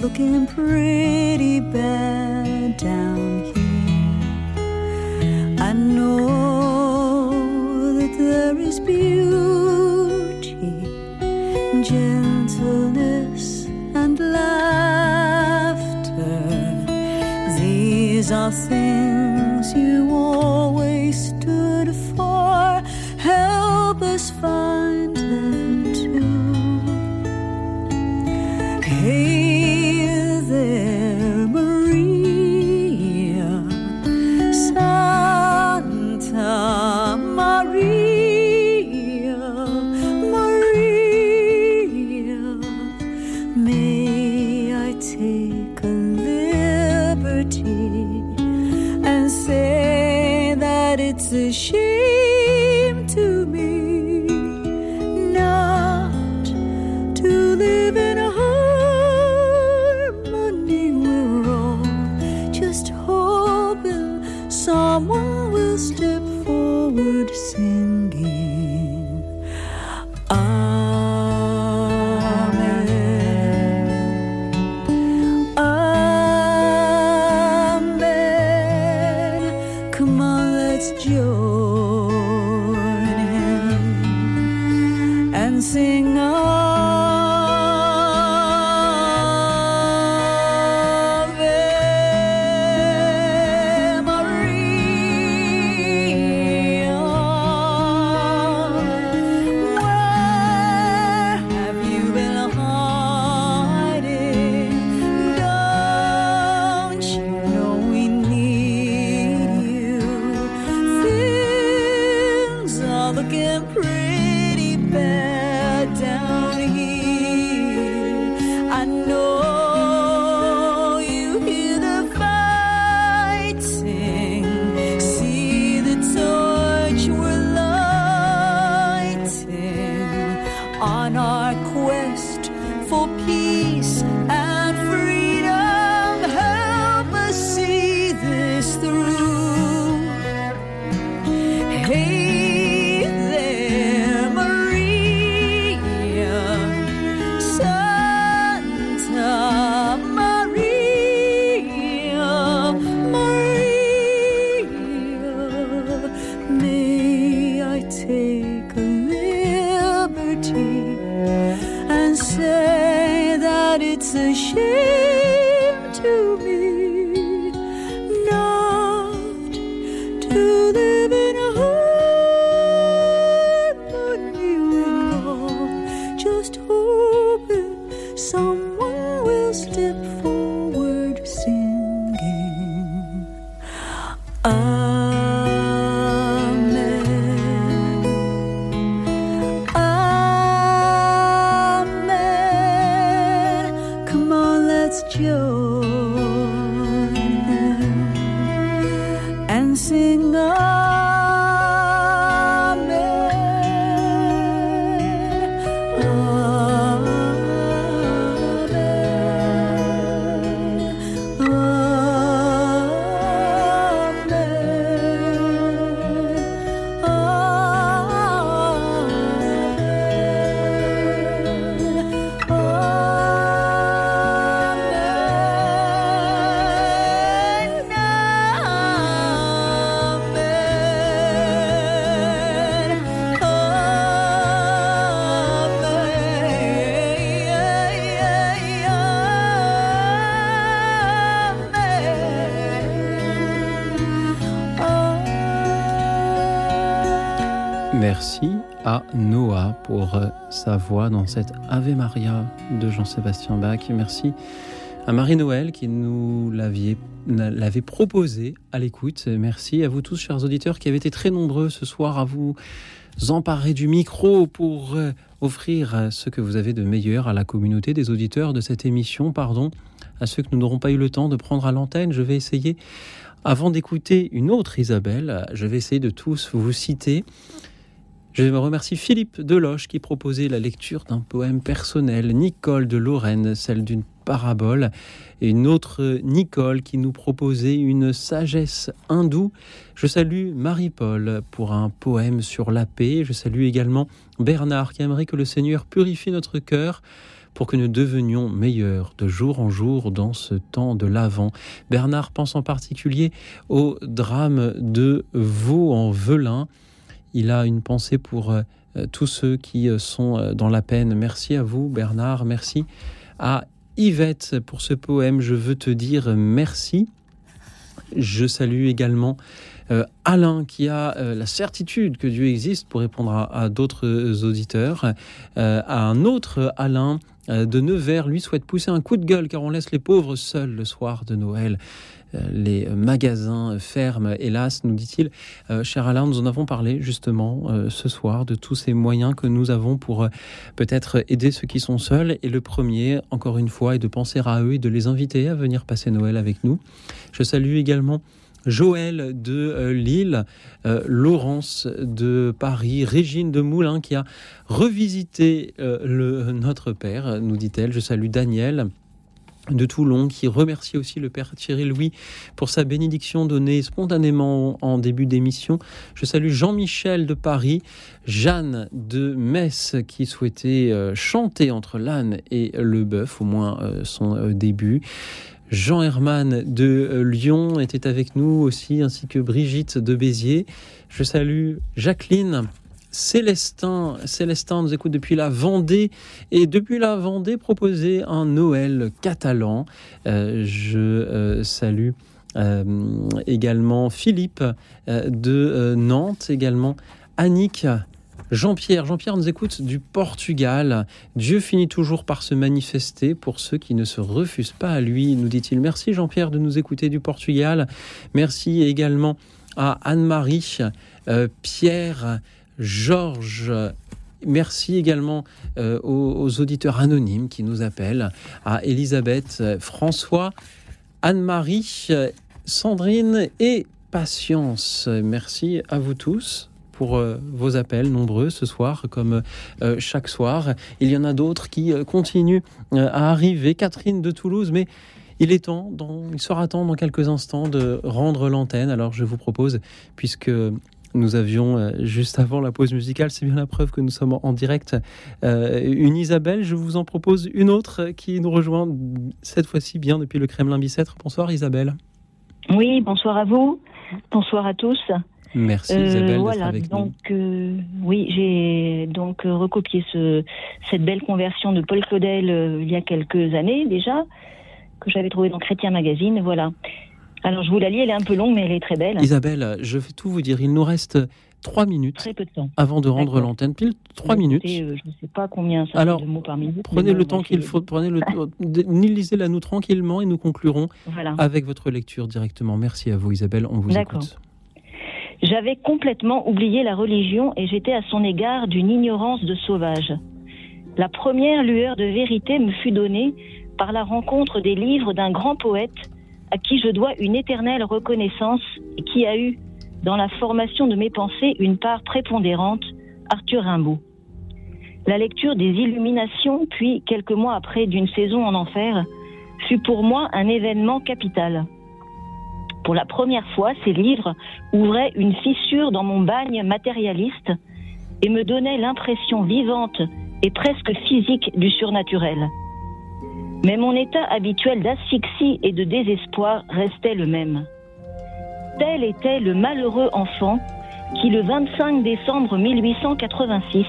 Looking pretty bad down here. I know that there is beauty, gentleness, and laughter. These are things you always stood for. Help us find them too. Hey, Merci à Noah pour sa voix dans cette Ave Maria de Jean-Sébastien Bach. Et merci à Marie-Noël qui nous l'avait proposé à l'écoute. Merci à vous tous, chers auditeurs, qui avez été très nombreux ce soir à vous emparer du micro pour offrir ce que vous avez de meilleur à la communauté des auditeurs de cette émission. Pardon à ceux que nous n'aurons pas eu le temps de prendre à l'antenne. Je vais essayer, avant d'écouter une autre Isabelle, je vais essayer de tous vous citer. Je remercie Philippe Deloche qui proposait la lecture d'un poème personnel, Nicole de Lorraine, celle d'une parabole, et une autre Nicole qui nous proposait une sagesse hindoue. Je salue Marie-Paul pour un poème sur la paix. Je salue également Bernard qui aimerait que le Seigneur purifie notre cœur pour que nous devenions meilleurs de jour en jour dans ce temps de l'Avent. Bernard pense en particulier au drame de Vaux-en-Velin. Il a une pensée pour tous ceux qui sont dans la peine. Merci à vous, Bernard. Merci à Yvette pour ce poème. Je veux te dire merci. Je salue également Alain qui a la certitude que Dieu existe pour répondre à d'autres auditeurs. À un autre Alain de Nevers, lui souhaite pousser un coup de gueule car on laisse les pauvres seuls le soir de Noël. Les magasins ferment, hélas, nous dit-il. Cher Alain, nous en avons parlé justement ce soir de tous ces moyens que nous avons pour peut-être aider ceux qui sont seuls. Et le premier, encore une fois, est de penser à eux et de les inviter à venir passer Noël avec nous. Je salue également Joël de Lille, Laurence de Paris, Régine de Moulins qui a revisité notre Père, nous dit-elle. Je salue Daniel de Toulon, qui remercie aussi le Père Thierry Louis pour sa bénédiction donnée spontanément en début d'émission. Je salue Jean-Michel de Paris, Jeanne de Metz, qui souhaitait chanter entre l'âne et le bœuf, au moins son début. Jean Herman de Lyon était avec nous aussi, ainsi que Brigitte de Béziers. Je salue Jacqueline. Célestin nous écoute depuis la Vendée et depuis la Vendée proposait un Noël catalan. Je salue également Philippe de Nantes, également Annick. Jean-Pierre nous écoute du Portugal. Dieu finit toujours par se manifester pour ceux qui ne se refusent pas à lui, nous dit-il. Merci Jean-Pierre de nous écouter du Portugal. Merci également à Anne-Marie, Pierre, Georges, merci également aux auditeurs anonymes qui nous appellent, à Elisabeth, François, Anne-Marie, Sandrine et Patience. Merci à vous tous pour vos appels nombreux ce soir, comme chaque soir. Il y en a d'autres qui continuent à arriver. Catherine de Toulouse, mais il sera temps dans quelques instants de rendre l'antenne. Alors je vous propose, puisque nous avions, juste avant la pause musicale, c'est bien la preuve que nous sommes en direct, une Isabelle. Je vous en propose une autre qui nous rejoint, cette fois-ci bien depuis le Kremlin-Bicêtre. Bonsoir Isabelle. Oui, bonsoir à vous. Bonsoir à tous. Merci Isabelle d'être avec nous. Oui, j'ai donc recopié cette belle conversion de Paul Claudel il y a quelques années déjà, que j'avais trouvée dans Chrétien Magazine, voilà. Alors, je vous la lis, elle est un peu longue, mais elle est très belle. Isabelle, je vais tout vous dire. Il nous reste 3 minutes très peu de temps. Avant de rendre D'accord. l'antenne, pile 3 minutes. Je ne sais pas combien ça fait de mots par minute. Prenez le temps qu'il faut, prenez le temps, lisez-la nous tranquillement et nous conclurons avec votre lecture directement. Merci à vous Isabelle, on vous écoute. J'avais complètement oublié la religion et j'étais à son égard d'une ignorance de sauvage. La première lueur de vérité me fut donnée par la rencontre des livres d'un grand poète à qui je dois une éternelle reconnaissance et qui a eu, dans la formation de mes pensées, une part prépondérante, Arthur Rimbaud. La lecture des Illuminations, puis quelques mois après d'une saison en enfer, fut pour moi un événement capital. Pour la première fois, ces livres ouvraient une fissure dans mon bagne matérialiste et me donnaient l'impression vivante et presque physique du surnaturel. Mais mon état habituel d'asphyxie et de désespoir restait le même. Tel était le malheureux enfant qui, le 25 décembre 1886,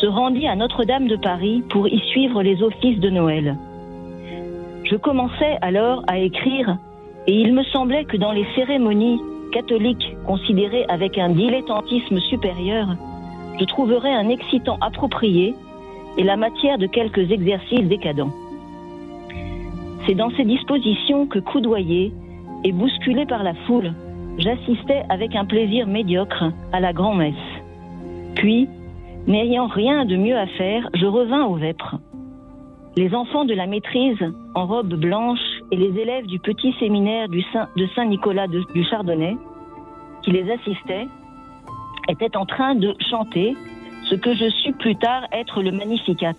se rendit à Notre-Dame de Paris pour y suivre les offices de Noël. Je commençais alors à écrire et il me semblait que dans les cérémonies catholiques considérées avec un dilettantisme supérieur, je trouverais un excitant approprié et la matière de quelques exercices décadents. C'est dans ces dispositions que, coudoyé et bousculé par la foule, j'assistais avec un plaisir médiocre à la grand-messe. Puis, n'ayant rien de mieux à faire, je revins aux vêpres. Les enfants de la maîtrise, en robe blanche, et les élèves du petit séminaire de Saint-Nicolas du Chardonnay, qui les assistaient, étaient en train de chanter ce que je sus plus tard être le Magnificat.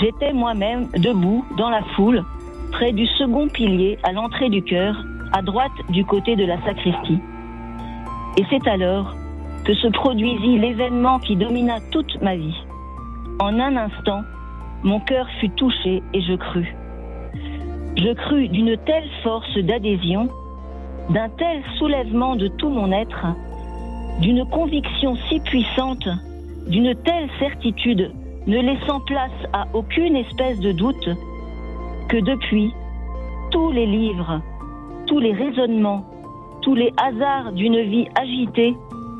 J'étais moi-même debout dans la foule, près du second pilier à l'entrée du chœur, à droite du côté de la sacristie. Et c'est alors que se produisit l'événement qui domina toute ma vie. En un instant, mon cœur fut touché et je crus. Je crus d'une telle force d'adhésion, d'un tel soulèvement de tout mon être, d'une conviction si puissante, d'une telle certitude, ne laissant place à aucune espèce de doute, que depuis, tous les livres, tous les raisonnements, tous les hasards d'une vie agitée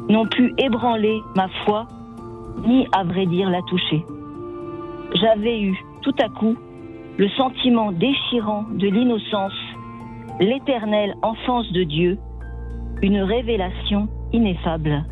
n'ont pu ébranler ma foi, ni à vrai dire la toucher. J'avais eu, tout à coup, le sentiment déchirant de l'innocence, l'éternelle enfance de Dieu, une révélation ineffable.